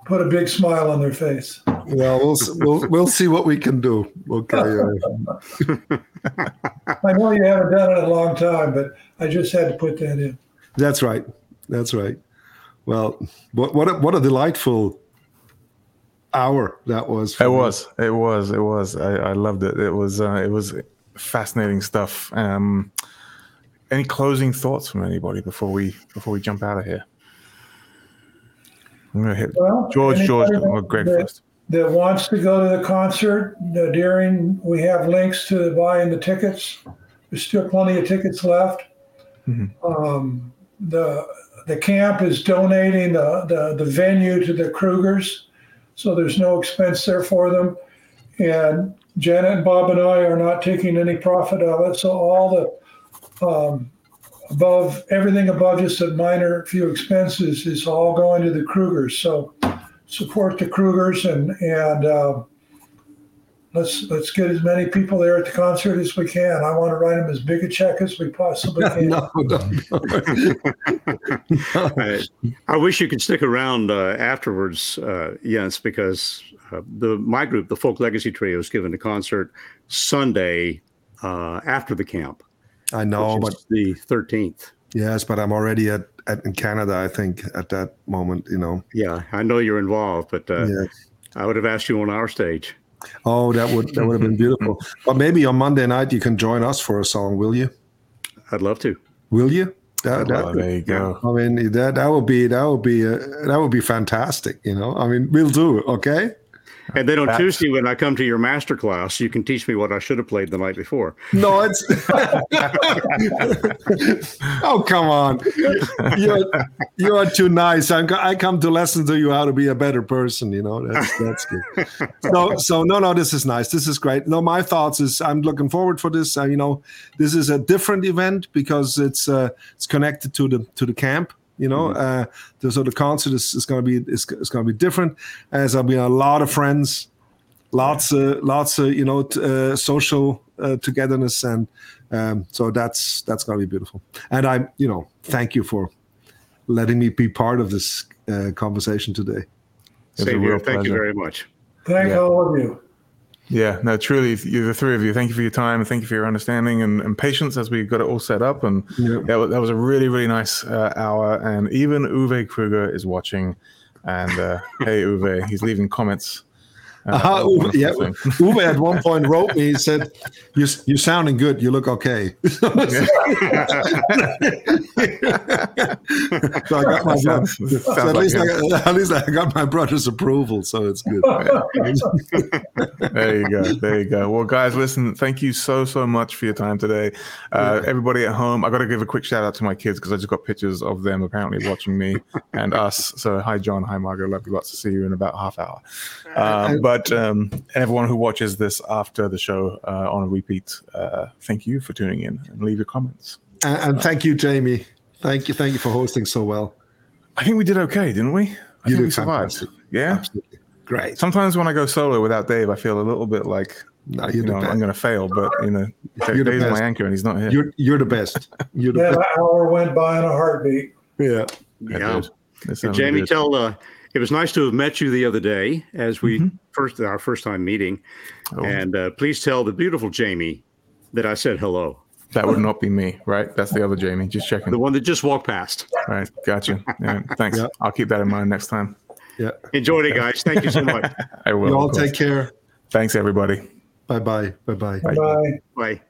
put a big smile on their face. Well, we'll see what we can do. Okay. I know you haven't done it in a long time, but I just had to put that in. That's right. Well, what a delightful hour that was. It was. I loved it. It was fascinating stuff. Any closing thoughts from anybody before we jump out of here? I'm gonna hit George or Greg first. That wants to go to the concert, Deering, we have links to buying the tickets. There's still plenty of tickets left. The camp is donating the venue to the Krugers, so there's no expense there for them. And Janet, Bob, and I are not taking any profit of it. So all the above, everything above just a minor few expenses is all going to the Krugers. So support the Krugers and let's get as many people there at the concert as we can. I want to write them as big a check as we possibly can. No. I wish you could stick around afterwards, Jens, because my group, the Folk Legacy Trio, is giving a concert Sunday after the camp. I know, but the 13th. Yes, but I'm already in Canada, I think, at that moment, you know. Yeah, I know you're involved, but yes. I would have asked you on our stage. Oh, that would have been beautiful. But maybe on Monday night you can join us for a song, will you? I'd love to. Will you? There you go. I mean, that would be fantastic. You know, I mean, we'll do it, okay? And then on Tuesday, when I come to your master class, you can teach me what I should have played the night before. No, it's oh, come on, you're too nice. I come to lesson to you how to be a better person. You know, that's good. So no, this is nice. This is great. No, my thoughts is I'm looking forward for this. You know, this is a different event because it's connected to the camp. You know, so the concert is going to be it's going to be different. As I'll be a lot of friends, lots of you know social togetherness, and so that's going to be beautiful. And I, you know, thank you for letting me be part of this conversation today. Same here. Thank you very much. Thank all of you. Yeah, no, truly, the three of you, thank you for your time and thank you for your understanding and patience as we got it all set up. And that was a really, really nice hour. And even Uwe Kruger is watching. And hey, Uwe, he's leaving comments. Uwe at one point wrote me, he said, you're sounding good, you look okay. So I got my at least I got my brother's approval, so it's good. There you go. Well, guys, listen, thank you so much for your time today. Everybody at home, I got to give a quick shout out to my kids because I just got pictures of them apparently watching me and us. So hi, John. Hi, Margot. Love you lots. To see you in about half hour. But everyone who watches this after the show on a repeat, thank you for tuning in and leave your comments. And thank you, Jamie. Thank you for hosting so well. I think we did okay, didn't we? I think we survived. Fantastic. Yeah, absolutely great. Sometimes when I go solo without Dave, I feel a little bit like I'm going to fail. But you know, Dave's my anchor and he's not here. You're the best. That hour went by in a heartbeat. Yeah. And Jamie, good. It was nice to have met you the other day as we our first time meeting. Oh. And please tell the beautiful Jamie that I said hello. That would not be me, right? That's the other Jamie. Just checking. The one that just walked past. All right. Gotcha. Yeah, thanks. Yeah. I'll keep that in mind next time. Yeah. Enjoy it, guys. Thank you so much. I will. You all take care. Thanks, everybody. Bye-bye. Bye-bye. Bye.